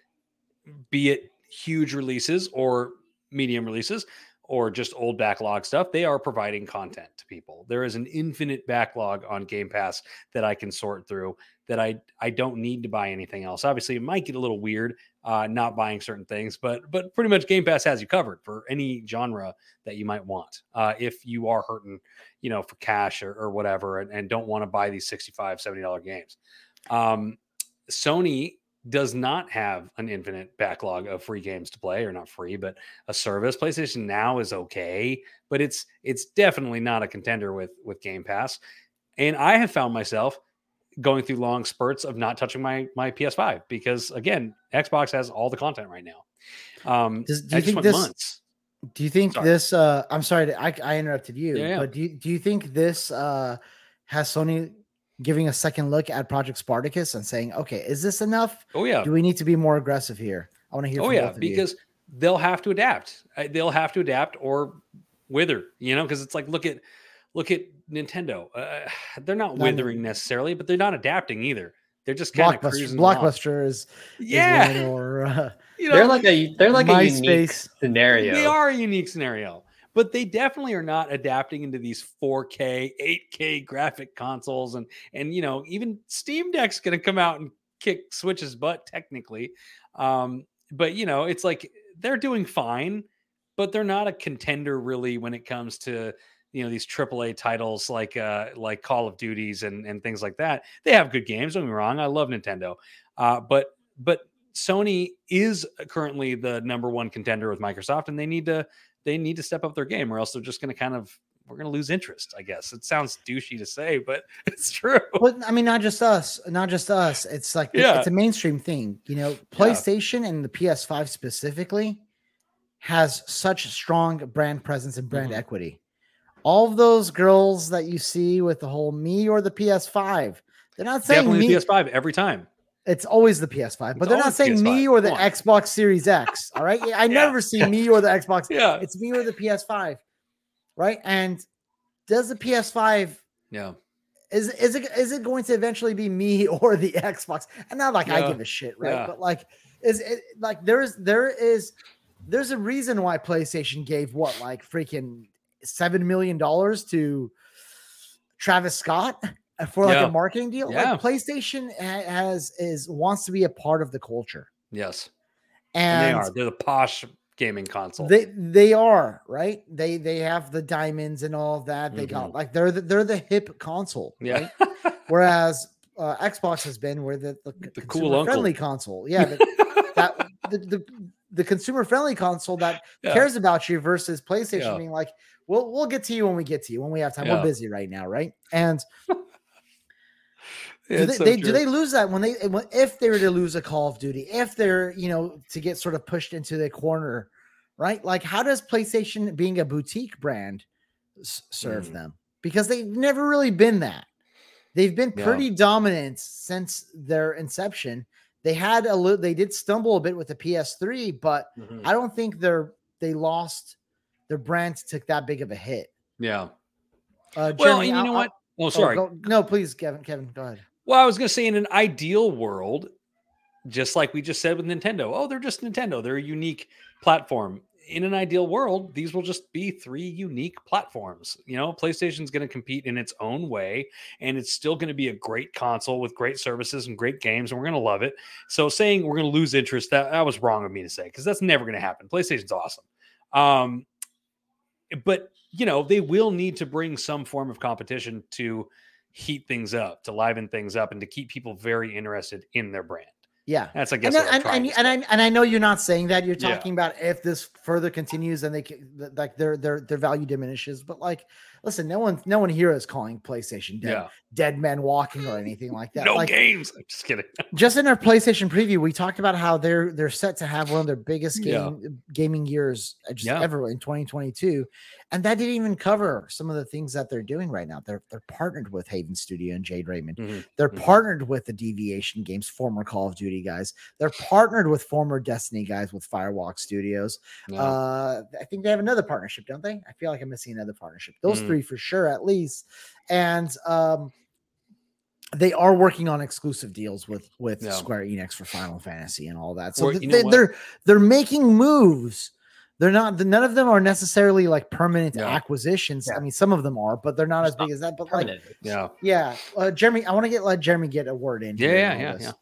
be it huge releases or medium releases, or just old backlog stuff, they are providing content to people. There is an infinite backlog on Game Pass that I can sort through, that I don't need to buy anything else. Obviously, it might get a little weird not buying certain things, but pretty much Game Pass has you covered for any genre that you might want. If you are hurting, for cash or whatever, and don't want to buy these $65, $70 games. Sony does not have an infinite backlog of free games to play, or not free, but a service. PlayStation Now is okay, but it's definitely not a contender with Game Pass. And I have found myself going through long spurts of not touching my PS5 because, again, Xbox has all the content right now. I'm sorry, I interrupted you, but do you think this has Sony giving a second look at Project Spartacus and saying, okay, is this enough? Oh yeah. Do we need to be more aggressive here? I want to hear. Oh yeah, because they'll have to adapt. They'll have to adapt or wither, because it's like, look at Nintendo. They're not withering necessarily, but they're not adapting either. They're just kind of cruising. Blockbuster is or they're like a unique scenario. They are a unique scenario, but they definitely are not adapting into these 4K, 8K graphic consoles, and even Steam Deck's going to come out and kick Switch's butt technically, but it's like they're doing fine, but they're not a contender really when it comes to these AAA titles like Call of Duties and things like that. They have good games. Don't get me wrong. I love Nintendo. But Sony is currently the number one contender with Microsoft, and they need to step up their game, or else they're just going to we're going to lose interest, I guess. It sounds douchey to say, but it's true. But I mean, not just us. It's like, it's a mainstream thing, PlayStation and the PS5 specifically has such strong brand presence and brand equity. All of those girls that you see with the whole me or the PS5, they're not saying definitely me. The PS5 every time. It's always the PS5, but they're not saying PS5. Me or the Xbox Series X. All right. I never see me or the Xbox. Yeah. It's me or the PS5. Right. And does the PS5. Yeah. Is it going to eventually be me or the Xbox? And not like I give a shit. Right. Yeah. But like, is it like there's a reason why PlayStation gave freaking $7 million to Travis Scott for a marketing deal. Yeah. Like PlayStation wants to be a part of the culture. Yes. And they're the posh gaming console. They are, right. They have the diamonds and all that. They got they're the hip console. Yeah. Right? Whereas Xbox has been where the cool friendly console. Yeah. The consumer friendly console that cares about you versus PlayStation being like, we'll get to you when we have time. We're busy right now. Right. And do they lose that if they were to lose a Call of Duty, if they're, to get sort of pushed into the corner, right? Like, how does PlayStation being a boutique brand serve them? Because they've never really been that. They've been pretty dominant since their inception. They had they did stumble a bit with the PS3, but I don't think they lost their brand took that big of a hit. Yeah. Jeremy, you know what? Well, sorry. No, please, Kevin, go ahead. Well, I was going to say, in an ideal world, just like we just said with Nintendo, they're just Nintendo. They're a unique platform. In an ideal world, these will just be three unique platforms. PlayStation's going to compete in its own way, and it's still going to be a great console with great services and great games, and we're going to love it. So saying we're going to lose interest, that was wrong of me to say, because that's never going to happen. PlayStation's awesome. But, they will need to bring some form of competition to heat things up, to liven things up, and to keep people very interested in their brand. Yeah, that's I guess. And I know you're not saying that. You're talking about if this further continues, then their value diminishes. But like, listen, no one here is calling PlayStation dead men walking or anything like that. No games. I'm just kidding. Just in our PlayStation preview, we talked about how they're set to have one of their biggest gaming years ever in 2022, and that didn't even cover some of the things that they're doing right now. They're partnered with Haven Studio and Jade Raymond. They're partnered with the Deviation Games, former Call of Duty guys. They're partnered with former Destiny guys with Firewalk Studios. I think they have another partnership, don't they? I feel like I'm missing another partnership. Those three for sure, at least. And they are working on exclusive deals with Square Enix for Final Fantasy and all that. So they're making moves. They're not. None of them are necessarily like permanent acquisitions. Yeah. I mean, some of them are, but they're not as big as that. But permanent. Jeremy, I want to let Jeremy get a word in. Yeah.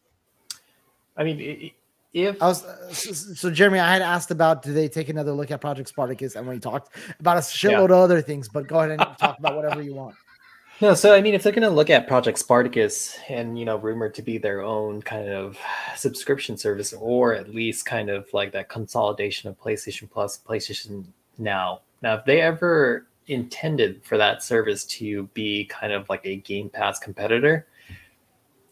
I mean, Jeremy, I had asked about, do they take another look at Project Spartacus? And we talked about a shitload of other things, but go ahead and talk about whatever you want. No, so I mean, if they're going to look at Project Spartacus and, you know, rumored to be their own kind of subscription service, or at least kind of like that consolidation of PlayStation Plus, PlayStation Now. Now, if they ever intended for that service to be kind of like a Game Pass competitor,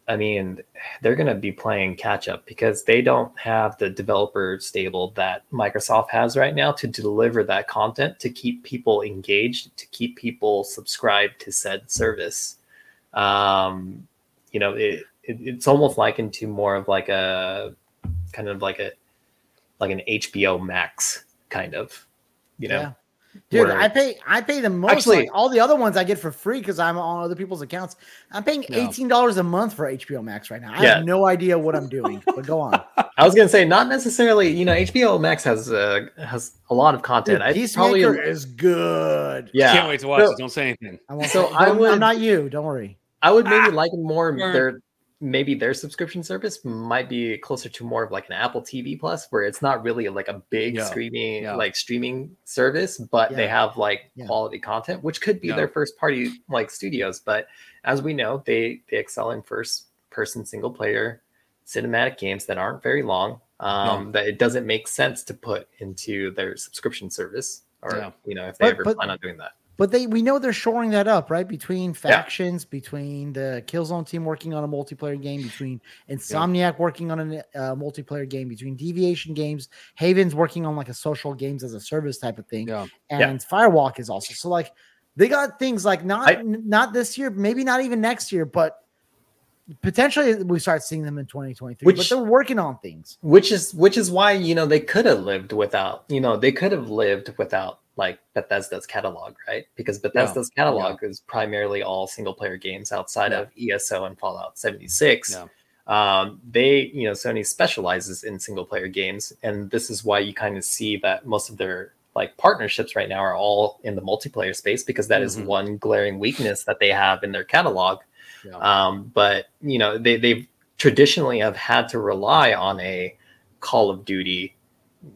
I mean, they're going to be playing catch up because they don't have the developer stable that Microsoft has right now to deliver that content, to keep people engaged, to keep people subscribed to said service. You know, it's almost likened to more of like a kind of like an HBO Max kind of, you know. Yeah. Dude, I pay the most. Actually, like all the other ones I get for free because I'm on other people's accounts. I'm paying $18 a month for HBO Max right now. I have no idea what I'm doing, but go on. I was gonna say, not necessarily. You know, HBO Max has a lot of content. Dude, Peacemaker is good. Yeah, can't wait to watch it. Don't say anything. I'm not you. Don't worry. I would maybe liken more their subscription service might be closer to more of like an Apple TV Plus, where it's not really like a big streaming service, but they have like quality content, which could be their first party like studios. But as we know, they excel in first person single player cinematic games that aren't very long. That it doesn't make sense to put into their subscription service, or you know, if they ever plan on doing that. But we know they're shoring that up, right? Between factions, between the Killzone team working on a multiplayer game, between Insomniac working on a multiplayer game, between Deviation Games, Haven's working on like a social games as a service type of thing, and Firewalk is also. So like they got things like not this year, maybe not even next year, but potentially we start seeing them in 2023. But they're working on things, which is why, you know, they could have lived without like Bethesda's catalog, right? Because Bethesda's catalog is primarily all single player games outside of ESO and Fallout 76. Sony specializes in single player games, and this is why you kind of see that most of their like partnerships right now are all in the multiplayer space, because that is one glaring weakness that they have in their catalog. But you know, they've traditionally have had to rely on a Call of Duty,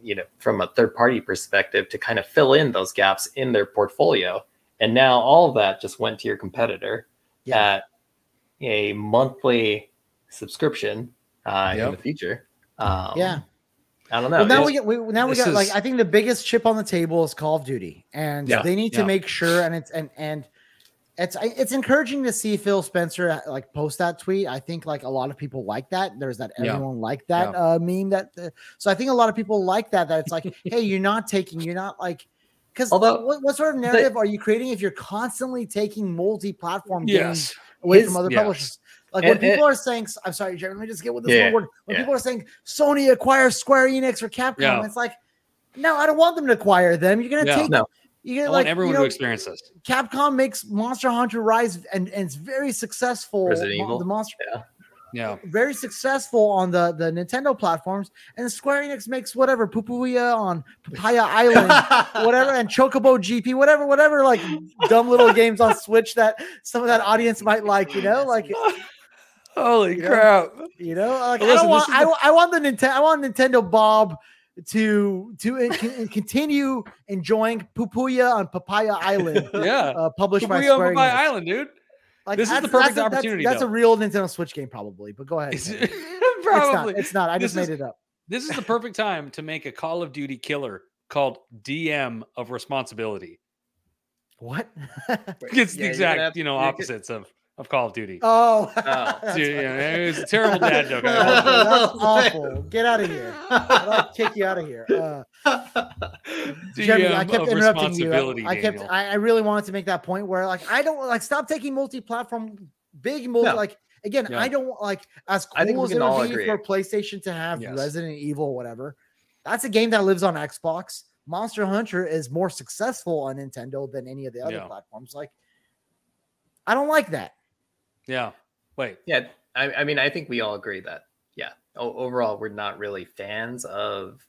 you know, from a third party perspective to kind of fill in those gaps in their portfolio. And now all of that just went to your competitor at a monthly subscription in the future. I don't know. Well, now we got like, I think the biggest chip on the table is Call of Duty, and they need to make sure. And it's encouraging to see Phil Spencer like post that tweet. I think like a lot of people like that. There's that everyone like that meme that. So I think a lot of people like that. It's like, hey, you're not like, because what sort of narrative are you creating if you're constantly taking multi-platform games away from other publishers? Like when people are saying, I'm sorry, Jeremy, let me just get with this one word. When people are saying Sony acquires Square Enix or Capcom, it's like, no, I don't want them to acquire them. You're gonna take. No. I want everyone to experience this. Capcom makes Monster Hunter Rise, and it's very successful. Very successful on the Nintendo platforms. And Square Enix makes whatever Pupuia on Papaya Island, whatever, and Chocobo GP, whatever, like dumb little games on Switch that some of that audience might like. You know, like. Holy crap! You know, like, listen, I want Nintendo Bob to continue enjoying Pupuia on Papaya Island. Published by Square Enix. Pupuia on Papaya Island, dude. Like, this is the perfect opportunity. That's a real Nintendo Switch game, probably. But go ahead. Probably it's not. I just made it up. This is the perfect time to make a Call of Duty killer called DM of Responsibility. What? It's the exact opposites of Call of Duty. It was a terrible dad joke. That's awful. Get out of here. I'll kick you out of here. Jeremy, I kept interrupting you. I really wanted to make that point where, like, I don't like stop taking multi-platform, big multi. No. Like again, I don't like as cool as it would be for PlayStation to have Resident Evil, or whatever. That's a game that lives on Xbox. Monster Hunter is more successful on Nintendo than any of the other platforms. Like, I don't like that. Yeah. Wait. Yeah. I mean, I think we all agree that, overall, we're not really fans of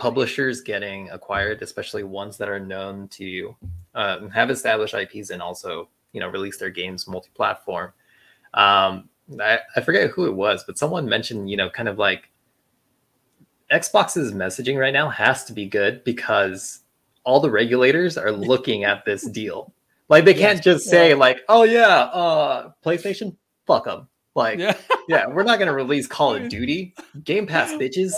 publishers getting acquired, especially ones that are known to have established IPs and also, you know, release their games multi-platform. I forget who it was, but someone mentioned, you know, kind of like Xbox's messaging right now has to be good because all the regulators are looking at this deal. Like, they can't just say, like, oh, yeah, PlayStation, fuck them. Like, yeah, we're not going to release Call of Duty. Game Pass, bitches.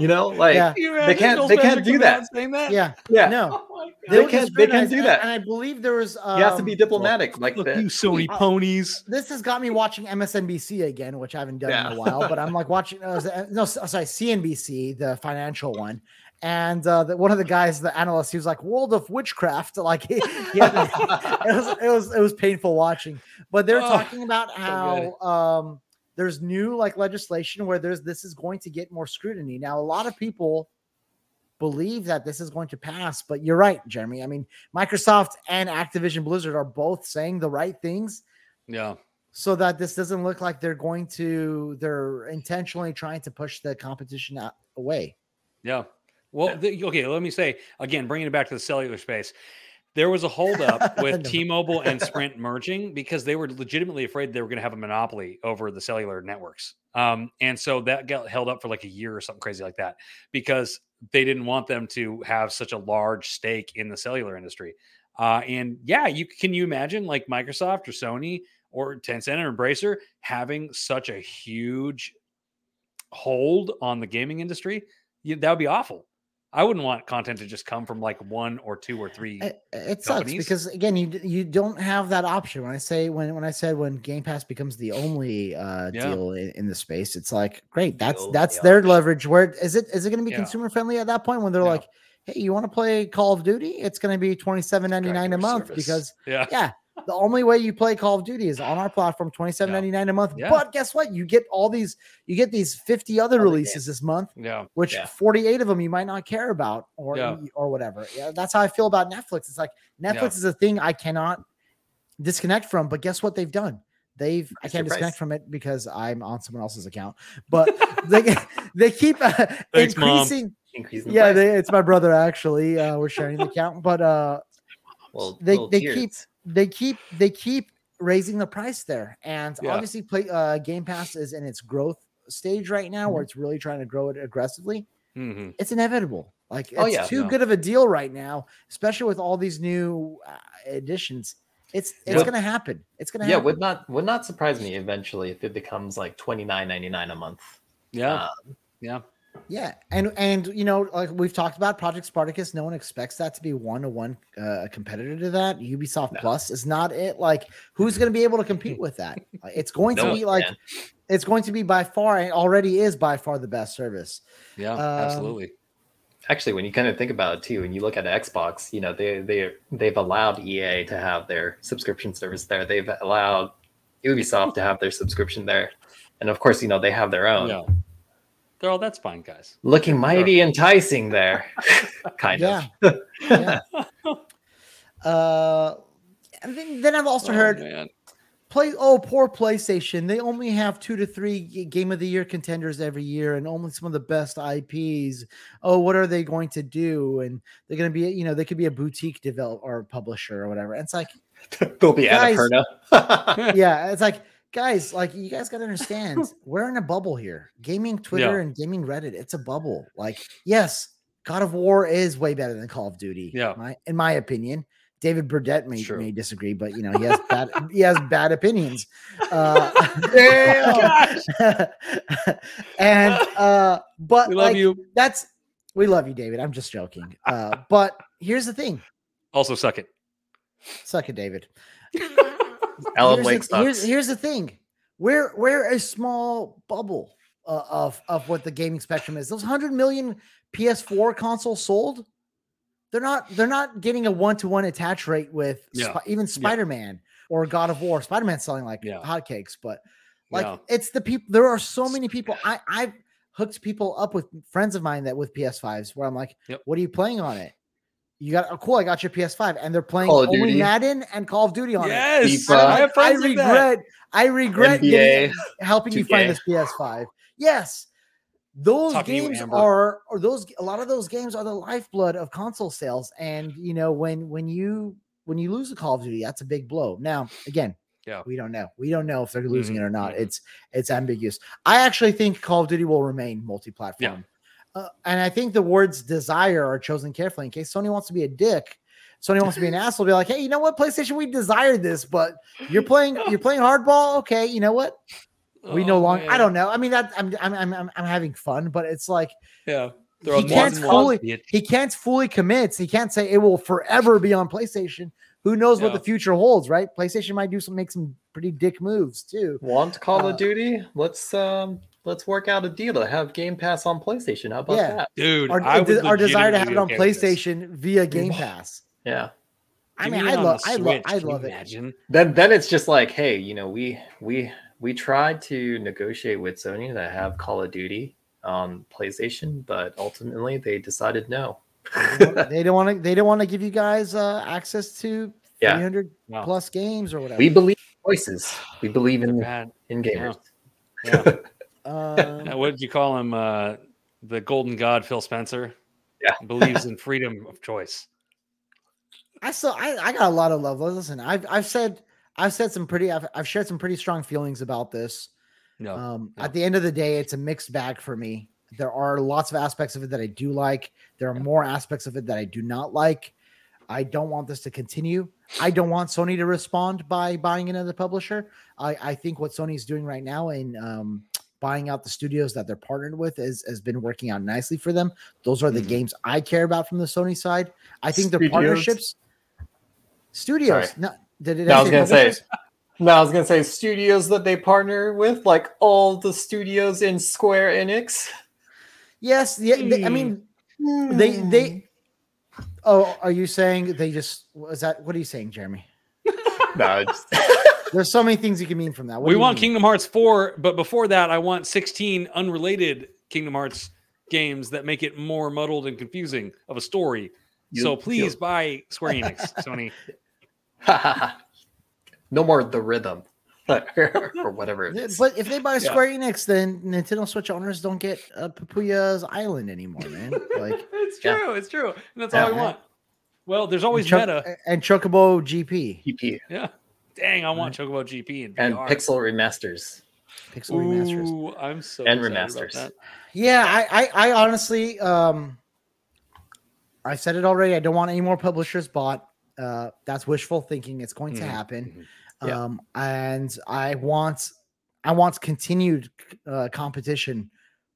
You know, like, they can't do that. Yeah. No. Oh, they can't do that. And I believe there was... you have to be diplomatic. Like, look, you Sony ponies. This has got me watching MSNBC again, which I haven't done in a while. But I'm, like, watching... CNBC, the financial one. And one of the guys, the analyst, he was like, "World of Witchcraft." Like, it was painful watching. But they're talking about how there's new like legislation where this is going to get more scrutiny. Now, a lot of people believe that this is going to pass, but you're right, Jeremy. I mean, Microsoft and Activision Blizzard are both saying the right things. Yeah. So that this doesn't look like they're intentionally trying to push the competition away. Yeah. Well, okay, let me say, again, bringing it back to the cellular space, there was a holdup with T-Mobile and Sprint merging because they were legitimately afraid they were going to have a monopoly over the cellular networks. And so that got held up for like a year or something crazy like that because they didn't want them to have such a large stake in the cellular industry. And yeah, can you imagine like Microsoft or Sony or Tencent or Embracer having such a huge hold on the gaming industry? That would be awful. I wouldn't want content to just come from like one or two or three. It sucks because again, you don't have that option. When I say when Game Pass becomes the only deal in the space, it's like great. That's their leverage. Where is it going to be consumer friendly at that point when they're like, hey, you want to play Call of Duty? It's going to be $27.99 a month because the only way you play Call of Duty is on our platform, $27.99 a month. Yeah. But guess what? You get these 50 other releases this month, which 48 of them you might not care about or whatever. Yeah, that's how I feel about Netflix. It's like Netflix is a thing I cannot disconnect from, but guess what they've done? I can't disconnect from it because I'm on someone else's account. But they keep increasing. Yeah, it's my brother actually. We're sharing the account, but they keep raising the price there, and obviously Game Pass is in its growth stage right now, where it's really trying to grow it aggressively. Mm-hmm. It's inevitable. Like it's too good of a deal right now, especially with all these new additions. It's going to happen. It's going to happen. Yeah, would not surprise me eventually if it becomes like $29.99 a month. Yeah, yeah. And you know, like we've talked about Project Spartacus, no one expects that to be one-to-one competitor to that. Ubisoft Plus is not it. Like, who's going to be able to compete with that? It's going to be like, it's going to be by far, and already is by far the best service. Yeah, absolutely. Actually, when you kind of think about it too, and you look at Xbox, you know, they've allowed EA to have their subscription service there. They've allowed Ubisoft to have their subscription there, and of course, you know, they have their own. Yeah. Girl, that's fine, guys. Looking mighty enticing there. kind of. And then I've also heard, man. Poor PlayStation. They only have 2 to 3 Game of the Year contenders every year and only some of the best IPs. Oh, what are they going to do? And they're going to be, you know, they could be a boutique developer or publisher or whatever. And it's like, they'll be Annapurna. It's like, guys, like you guys gotta understand, we're in a bubble here. Gaming Twitter and gaming Reddit, it's a bubble. Like, yes, God of War is way better than Call of Duty. Yeah, in my opinion, David Burdett may disagree, but you know he has bad opinions. And but we love you. We love you, David. I'm just joking. But here's the thing. Also, suck it, David. Here's the thing. We're a small bubble of what the gaming spectrum is. Those 100 million PS4 consoles sold, they're not getting a one-to-one attach rate with even Spider-Man or God of War. Spider-Man's selling like hotcakes, but like it's the people. There are so many people. I've hooked people up with friends of mine that with PS5s where I'm like, what are you playing on it? You got cool. I got your PS5, and they're playing only Madden and Call of Duty on it. Yes, I regret helping 2K. You find this PS5. Yes, those games a lot of those games are the lifeblood of console sales. And you know when you lose a Call of Duty, that's a big blow. Now again, we don't know. We don't know if they're losing it or not. It's ambiguous. I actually think Call of Duty will remain multi-platform. And I think the words desire are chosen carefully in case Sony wants to be a dick Sony wants to be an asshole, be like, hey, you know what, PlayStation, we desired this, but you're playing hardball. Okay, you know what? We no longer. Man. I don't know. I mean, that I'm having fun, but it's like, yeah. He can't fully commit. He can't say it will forever be on PlayStation. Who knows what the future holds, right? PlayStation might make some pretty dick moves too. Want Call of Duty? Let's work out a deal to have Game Pass on PlayStation. How about that, dude? Our desire to have it on PlayStation via Game Pass. Yeah. I mean, I love it. Then it's just like, hey, you know, we tried to negotiate with Sony to have Call of Duty on PlayStation, but ultimately they decided no. they don't want to give you guys access to 300 plus games or whatever. We believe in voices. We believe in gamers. Yeah. What did you call him? The golden god, Phil Spencer. Yeah. Believes in freedom of choice. I got a lot of love. Listen, I've shared some pretty strong feelings about this. At the end of the day, it's a mixed bag for me. There are lots of aspects of it that I do like. There are more aspects of it that I do not like. I don't want this to continue. I don't want Sony to respond by buying another publisher. I think what Sony's doing right now in buying out the studios that they're partnered with has been working out nicely for them. Those are the games I care about from the Sony side. I think their partnerships... Studios. I was going to say studios that they partner with, like all the studios in Square Enix. Yes. Yeah. Are you saying they just, was that, what are you saying, Jeremy? No, there's so many things you can mean from that. We want Kingdom Hearts 4, but before that, I want 16 unrelated Kingdom Hearts games that make it more muddled and confusing of a story. So please buy Square Enix, Sony. No more The Rhythm or whatever it is. But if they buy Square Enix, then Nintendo Switch owners don't get Papuya's Island anymore, man. Like, it's true. And that's all I want. Well, there's always Meta. And Chocobo GP. Yeah. Dang, I want Chocobo GP and VR. Pixel Remasters. Ooh, I'm so excited remasters. About that. Yeah, I honestly... I said it already. I don't want any more publishers bought. That's wishful thinking. It's going to happen. Mm-hmm. Yeah. And I want continued competition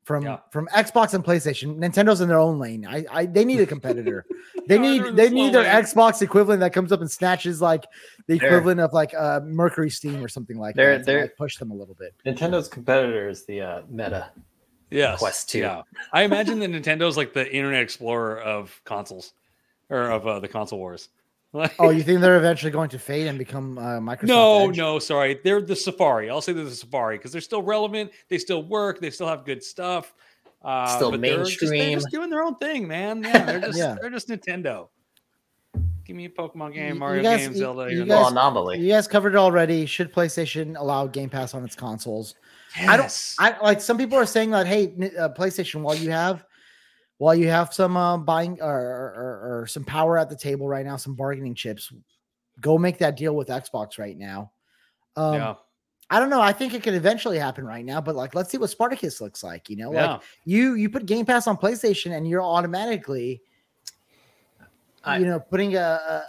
from Xbox and PlayStation. Nintendo's in their own lane. They need a competitor. they need their Xbox equivalent that comes up and snatches like the equivalent of like Mercury Steam or something like that. They push them a little bit. Nintendo's competitor is the Meta. Yes. Quest 2. Yeah. I imagine that Nintendo's like the Internet Explorer of consoles or of the console wars. Like, oh, you think they're eventually going to fade and become Microsoft? No, sorry. They're the Safari. I'll say they're the Safari because they're still relevant. They still work. They still have good stuff. Still mainstream. They're just doing their own thing, man. Yeah, they're just Nintendo. Give me a Pokemon game, Mario game, Zelda. Anomaly. You guys covered it already. Should PlayStation allow Game Pass on its consoles? Yes. I like some people are saying that, hey, PlayStation, while you have some buying or some power at the table right now, some bargaining chips, go make that deal with Xbox right now. I don't know. I think it could eventually happen right now, but like, let's see what Spartacus looks like. You know, like you put Game Pass on PlayStation and you're automatically, putting a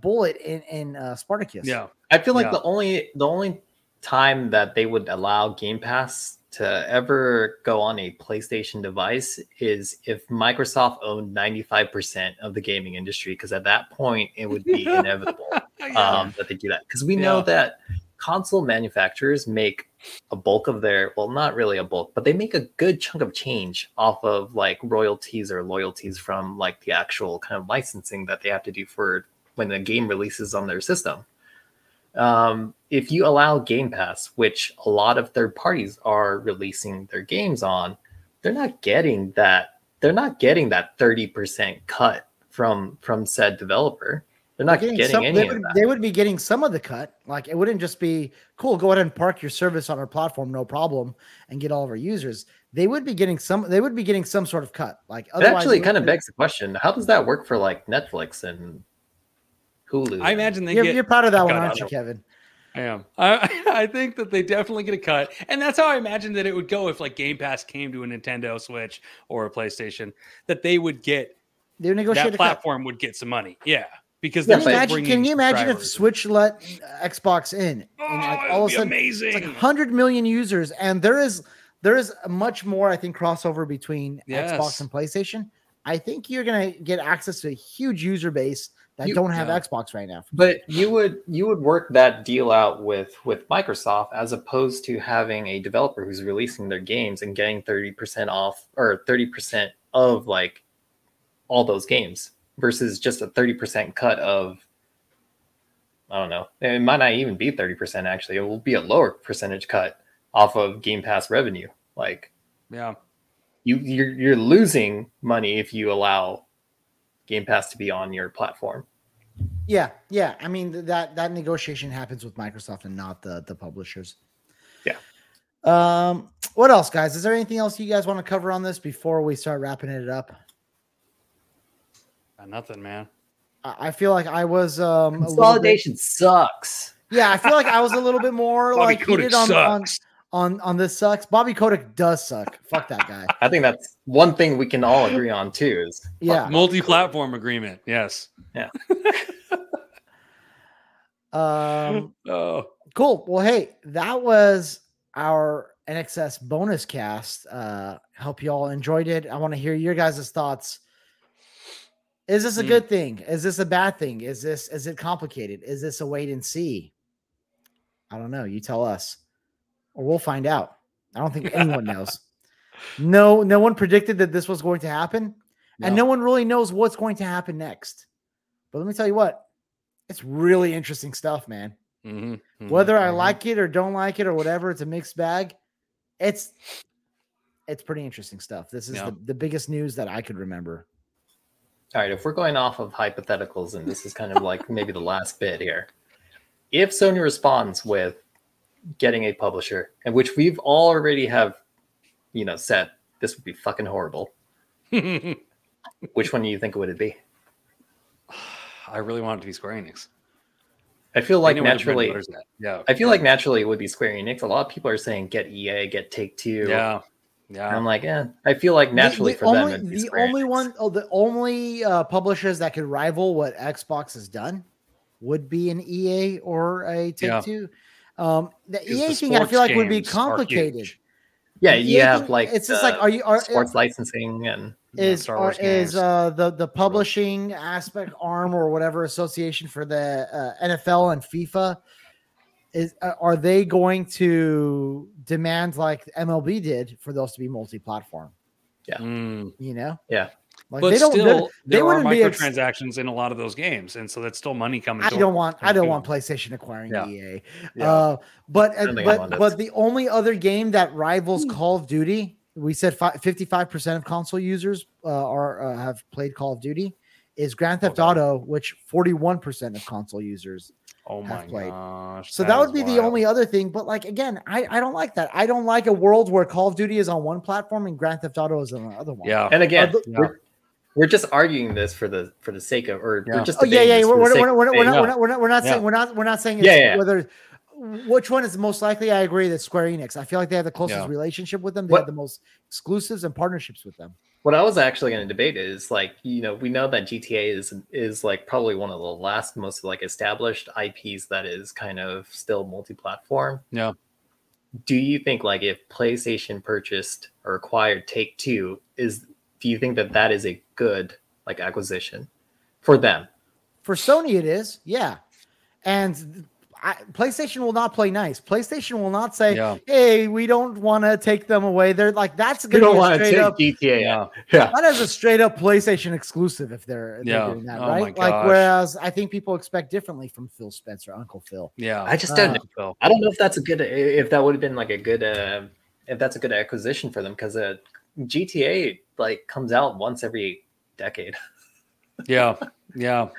bullet in Spartacus. Yeah, I feel like the only time that they would allow Game Pass to ever go on a PlayStation device is if Microsoft owned 95% of the gaming industry, because at that point it would be inevitable that they do that, because we know that console manufacturers make a bulk of their, well, not really a bulk, but they make a good chunk of change off of like royalties or loyalties from like the actual kind of licensing that they have to do for when the game releases on their system. If you allow Game Pass, which a lot of third parties are releasing their games on, they're not getting that 30% cut from said developer. They're not getting any of that. They would be getting some of the cut. Like, it wouldn't just be, cool, go ahead and park your service on our platform, no problem, and get all of our users. They would be getting some sort of cut. Like, it actually kind of begs the question, how does that work for like Netflix and Hulu? I imagine you're proud of that one, aren't you, Kevin? I am. I think that they definitely get a cut, and that's how I imagine that it would go if like Game Pass came to a Nintendo Switch or a PlayStation. That they would get, they negotiate that platform would get some money. Yeah, Because can you imagine if Switch let Xbox in, and like all of a sudden it's like 100 million users, and there is much more, I think, crossover between Xbox and PlayStation. I think you're gonna get access to a huge user base that don't have Xbox right now. But you would work that deal out with Microsoft, as opposed to having a developer who's releasing their games and getting 30% off or 30% of like all those games. Versus just a 30% cut of, I don't know, it might not even be 30%. Actually, it will be a lower percentage cut off of Game Pass revenue. Like, yeah, you're losing money if you allow Game Pass to be on your platform. Yeah. I mean, that negotiation happens with Microsoft and not the publishers. Yeah. What else, guys? Is there anything else you guys want to cover on this before we start wrapping it up? Nothing, man. I feel like I was consolidation sucks. Yeah, I feel like I was a little bit more like heated on this sucks. Bobby Kotick does suck. Fuck that guy. I think that's one thing we can all agree on too. Is multi-platform agreement. Yes. Yeah. Cool. Well, hey, that was our NXS bonus cast. Hope you all enjoyed it. I want to hear your guys' thoughts. Is this a good thing? Is this a bad thing? Is it complicated? Is this a wait and see? I don't know. You tell us, or we'll find out. I don't think anyone knows. No one predicted that this was going to happen, and no one really knows what's going to happen next. But let me tell you what, it's really interesting stuff, man. Mm-hmm. Mm-hmm. Whether I like it or don't like it or whatever, it's a mixed bag. It's pretty interesting stuff. This is the biggest news that I could remember. All right, if we're going off of hypotheticals, and this is kind of like maybe the last bit here. If Sony responds with getting a publisher, and which we've already have, said this would be fucking horrible. Which one do you think would it be? I really want it to be Square Enix. I feel like naturally it would be Square Enix. A lot of people are saying get EA, get Take-Two. Yeah. Yeah, and I'm like, I feel like naturally for them, the only one, the only publishers that could rival what Xbox has done would be an EA or a Take-Two. The EA thing, I feel like, would be complicated. Yeah, you have like it's just like sports licensing and the publishing aspect arm or whatever association for the NFL and FIFA. Are they going to demand like MLB did for those to be multi-platform? Yeah, yeah. Like, but there wouldn't be microtransactions in a lot of those games, and so that's still money coming. I don't want PlayStation acquiring EA. Yeah. But the only other game that rivals Call of Duty, we said 55% of console users have played Call of Duty, is Grand Theft Auto, which 41% of console users. Oh my gosh. So that would be the only other thing. But like, again, I don't like that. I don't like a world where Call of Duty is on one platform and Grand Theft Auto is on the other one. Yeah. And again, we're just arguing this for the sake of, or we're just we're not saying whether which one is the most likely. I agree that Square Enix, I feel like they have the closest relationship with them. They have the most exclusives and partnerships with them. What I was actually going to debate is like, we know that GTA is like probably one of the last most like established IPs that is kind of still multi-platform. Yeah. Do you think like if PlayStation purchased or acquired Take-Two, do you think that is a good like acquisition for them? For Sony it is. Yeah. And PlayStation will not play nice. PlayStation will not say, "Hey, we don't want to take them away." They're like, "That's going to be a straight up GTA." Yeah, that is a straight up PlayStation exclusive if they're doing that, right? Like, whereas I think people expect differently from Phil Spencer, Uncle Phil. Yeah, I just don't know. I don't know if that's a good acquisition for them, because GTA like comes out once every decade. Yeah.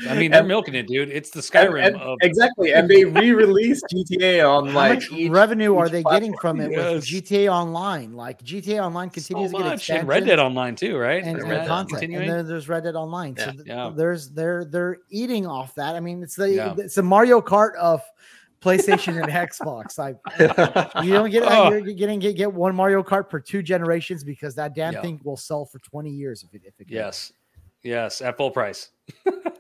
I mean, they're milking it, dude. It's the Skyrim of exactly. And they re-released GTA on like how much revenue are they getting from it with GTA Online? Like GTA Online continues to get expansion. And Red Dead Online too, right? And content. And then there's Red Dead Online. Yeah. So they're eating off that. I mean, it's the Mario Kart of PlayStation and Xbox. Like, you don't get you're getting one Mario Kart per two generations, because that damn thing will sell for 20 years if it gets. Yes, at full price.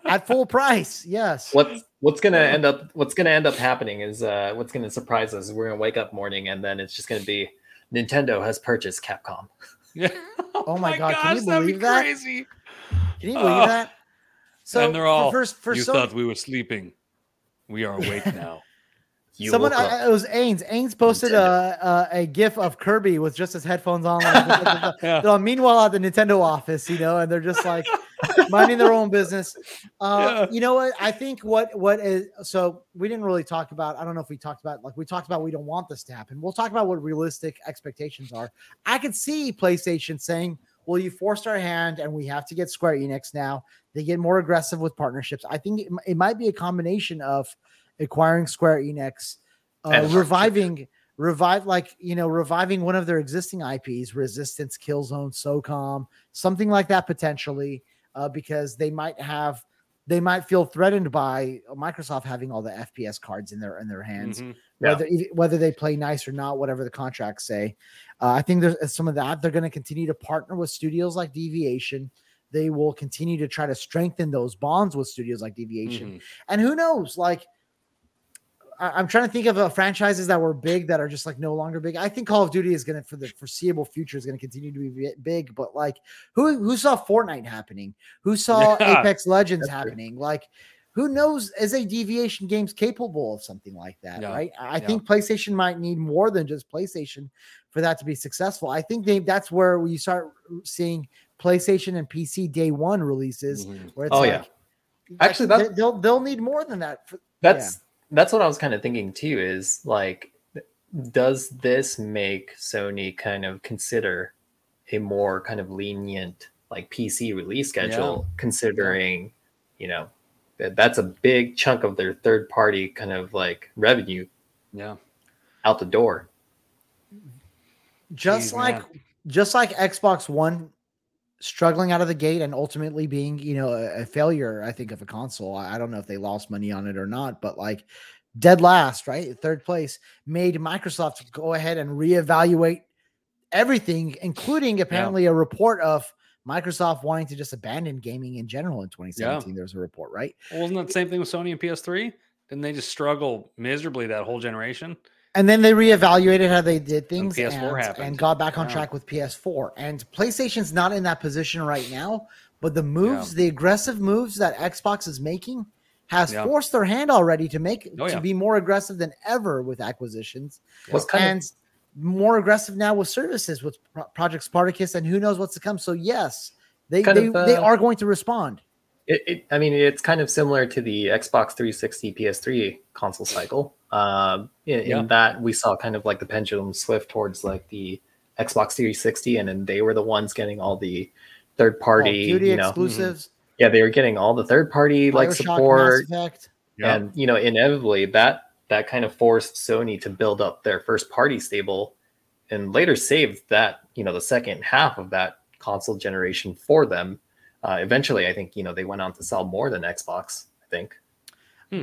at full price. Yes. What's gonna end up happening is what's gonna surprise us is we're gonna wake up morning and then it's just gonna be Nintendo has purchased Capcom. Yeah. Oh my God! Gosh, can you believe that? Crazy. Can you believe that? So and they're all. You thought we were sleeping. We are awake now. It was Ains. Ains posted a GIF of Kirby with just his headphones on. Like, yeah. Meanwhile, at the Nintendo office, and they're just like minding their own business. You know what? I think what is so we didn't really talk about. I don't know if we talked about we don't want this to happen. We'll talk about what realistic expectations are. I could see PlayStation saying, "Well, you forced our hand, and we have to get Square Enix now." They get more aggressive with partnerships. I think it might be a combination of acquiring Square Enix, reviving one of their existing IPs, Resistance, Killzone, SOCOM, something like that potentially, because they might feel threatened by Microsoft having all the FPS cards in their hands, mm-hmm. whether they play nice or not, whatever the contracts say. I think there's some of that. They're going to continue to partner with studios like Deviation. They will continue to try to strengthen those bonds with studios like Deviation, mm-hmm. and who knows, like. I'm trying to think of franchises that were big that are just like no longer big. I think Call of Duty is going to, for the foreseeable future, is going to continue to be big. But like, who saw Fortnite happening? Who saw Apex Legends happening? True. Like, who knows? Is a Deviation Games capable of something like that? Yeah. Right? I think PlayStation might need more than just PlayStation for that to be successful. I think that's where we start seeing PlayStation and PC day one releases, mm-hmm. where it's actually they'll need more than that. That's what I was kind of thinking too, is like, does this make Sony kind of consider a more kind of lenient like PC release schedule, considering, that's a big chunk of their third party kind of like revenue out the door. Just like Xbox One struggling out of the gate and ultimately being, a failure, I think, of a console. I don't know if they lost money on it or not, but like dead last, right? Third place made Microsoft go ahead and reevaluate everything, including apparently a report of Microsoft wanting to just abandon gaming in general in 2017. Yeah. There's a report, right? Well, wasn't that the same thing with Sony and PS3? Didn't they just struggle miserably that whole generation? And then they reevaluated how they did things and got back on track with PS4. And PlayStation's not in that position right now, but the moves, the aggressive moves that Xbox is making has forced their hand already to make to be more aggressive than ever with acquisitions. More aggressive now with services, with Project Spartacus, and who knows what's to come. So yes, they are going to respond. It's kind of similar to the Xbox 360 PS3 console cycle. In that we saw kind of like the pendulum shift towards like the Xbox 360, and then they were the ones getting all the third party exclusives. Mm-hmm. Yeah, they were getting all the third party like support, and inevitably that kind of forced Sony to build up their first party stable, and later saved that the second half of that console generation for them. Eventually, I think they went on to sell more than Xbox. I think.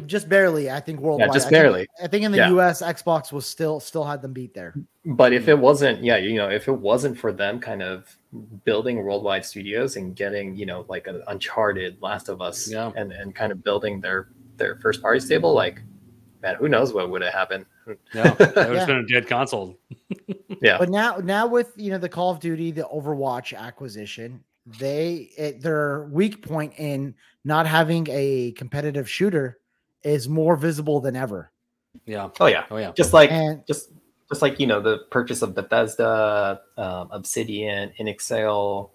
Just barely, I think, worldwide. Yeah, just barely. I think in the US, Xbox was still had them beat there. But if it wasn't, if it wasn't for them kind of building worldwide studios and getting, like an Uncharted, Last of Us, and kind of building their first party stable, like, man, who knows what would have happened? No, it would have been a dead console. But now with the Call of Duty, the Overwatch acquisition, their weak point in not having a competitive shooter is more visible than ever. Oh yeah. Just like the purchase of Bethesda, Obsidian, Exile.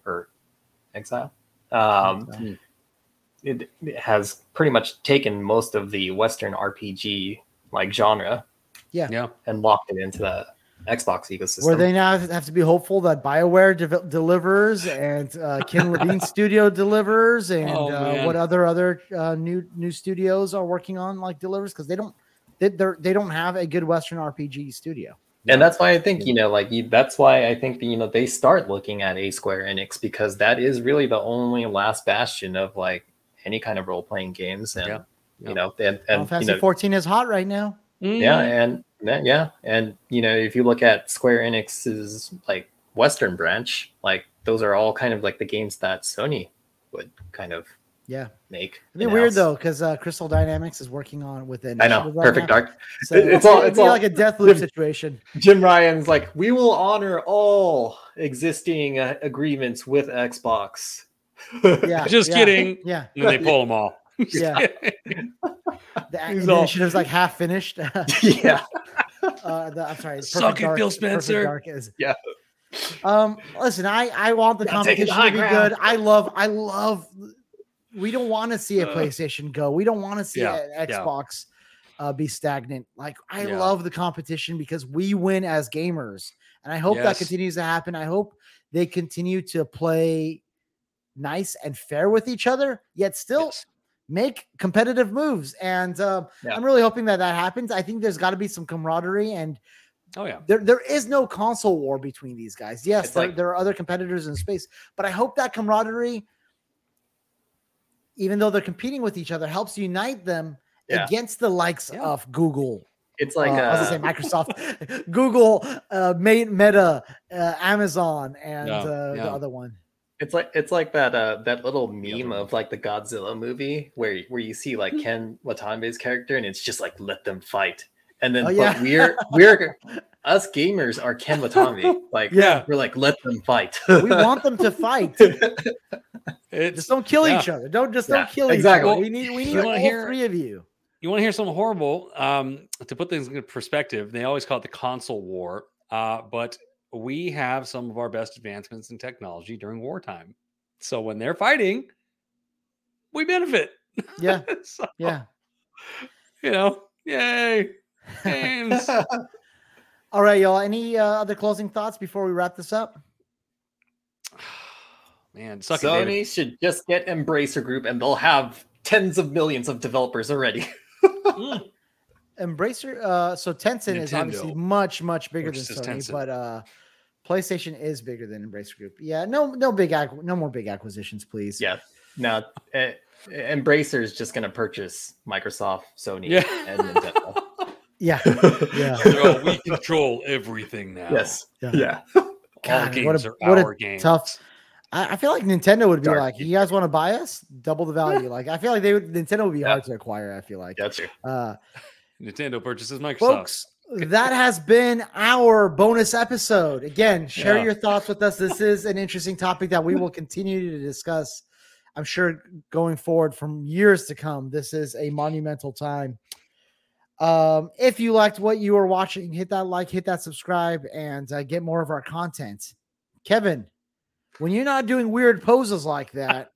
It has pretty much taken most of the Western RPG like genre. Yeah. And locked it into the Xbox ecosystem. Where they now have to be hopeful that BioWare delivers and Ken Levine Studio delivers, and what other new studios are working on like delivers, because they don't have a good Western RPG studio. And that's why I think they start looking at a Square Enix, because that is really the only last bastion of like any kind of role playing games, and and Final Fantasy 14 is hot right now. And if you look at Square Enix's like Western branch, like those are all kind of like the games that Sony would kind of Yeah. Make. It'd be weird though, because Crystal Dynamics is working on with it. I know. Perfect Dark. So it's all like a Deathloop situation. Jim Ryan's like, we will honor all existing agreements with Xbox. Yeah. Just kidding. Yeah. And then they pull them all. Yeah. The initiative's like half finished. Yeah. I'm sorry. Suck it, Phil Spencer. Yeah. Listen, I want the competition to be good. I love. We don't want to see a PlayStation go. We don't want to see an Xbox be stagnant. Like, I love the competition because we win as gamers. And I hope that continues to happen. I hope they continue to play nice and fair with each other, yet still make competitive moves. And I'm really hoping that happens. I think there's got to be some camaraderie. And there is no console war between these guys. Yes, there are other competitors in space. But I hope that camaraderie, even though they're competing with each other, helps unite them against the likes of Google. It's like I was going to say Microsoft, Google, Meta, Amazon, and the other one. It's like that little meme of like the Godzilla movie where you see like Ken Watabe's character and it's just like let them fight, and then but we're us gamers are Ken Watanabe. Like we're like let them fight. We want them to fight. Just don't kill each other. Don't kill each other. We need all three of you. You want to hear something horrible? To put things into perspective, they always call it the console war. But we have some of our best advancements in technology during wartime. So when they're fighting, we benefit. Yeah. So, you know, yay. Games. All right, y'all. Any other closing thoughts before we wrap this up? Man, suck it, David. Sony should just get Embracer Group, and they'll have tens of millions of developers already. Embracer. So Tencent is obviously much, much bigger than Sony, Tencent. But PlayStation is bigger than Embracer Group. Yeah, no more big acquisitions, please. Yeah, no. Embracer is just going to purchase Microsoft, Sony, and Nintendo. Yeah. So we control everything now. Yes. Yeah. God, all games are our games. Tough. I feel like Nintendo would be like, you guys want to buy us? Double the value. Yeah. Like, I feel like Nintendo would be hard to acquire, I feel like. That's true. Nintendo purchases Microsoft. Folks, that has been our bonus episode. Again, share your thoughts with us. This is an interesting topic that we will continue to discuss, I'm sure, going forward from years to come. This is a monumental time. If you liked what you were watching, hit that like, hit that subscribe, and get more of our content. Kevin, when you're not doing weird poses like that,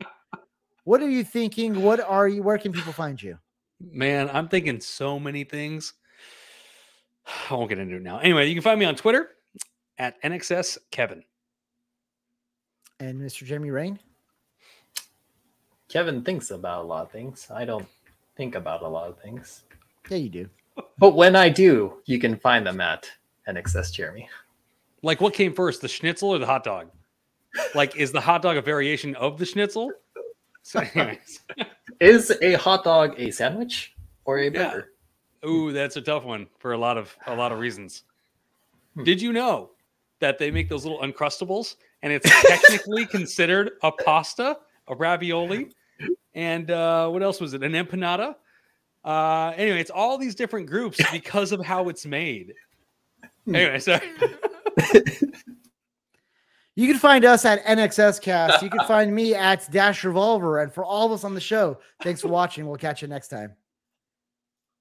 what are you thinking? Where can people find you? Man, I'm thinking so many things. I won't get into it now. Anyway, you can find me on Twitter at NXS Kevin. And Mr. Jeremy Rain. Kevin thinks about a lot of things. I don't think about a lot of things. Yeah, you do. But when I do, you can find them at NXS Jeremy. Like, what came first, the schnitzel or the hot dog? Like, is the hot dog a variation of the schnitzel? So anyways. Is a hot dog a sandwich or a burger? Ooh, that's a tough one for a lot of reasons. Did you know that they make those little Uncrustables, and it's technically considered a pasta, a ravioli, and what else was it? An empanada. Anyway, it's all these different groups because of how it's made. Anyway, sorry. You can find us at NXScast. You can find me at Dash Revolver. And for all of us on the show, thanks for watching. We'll catch you next time.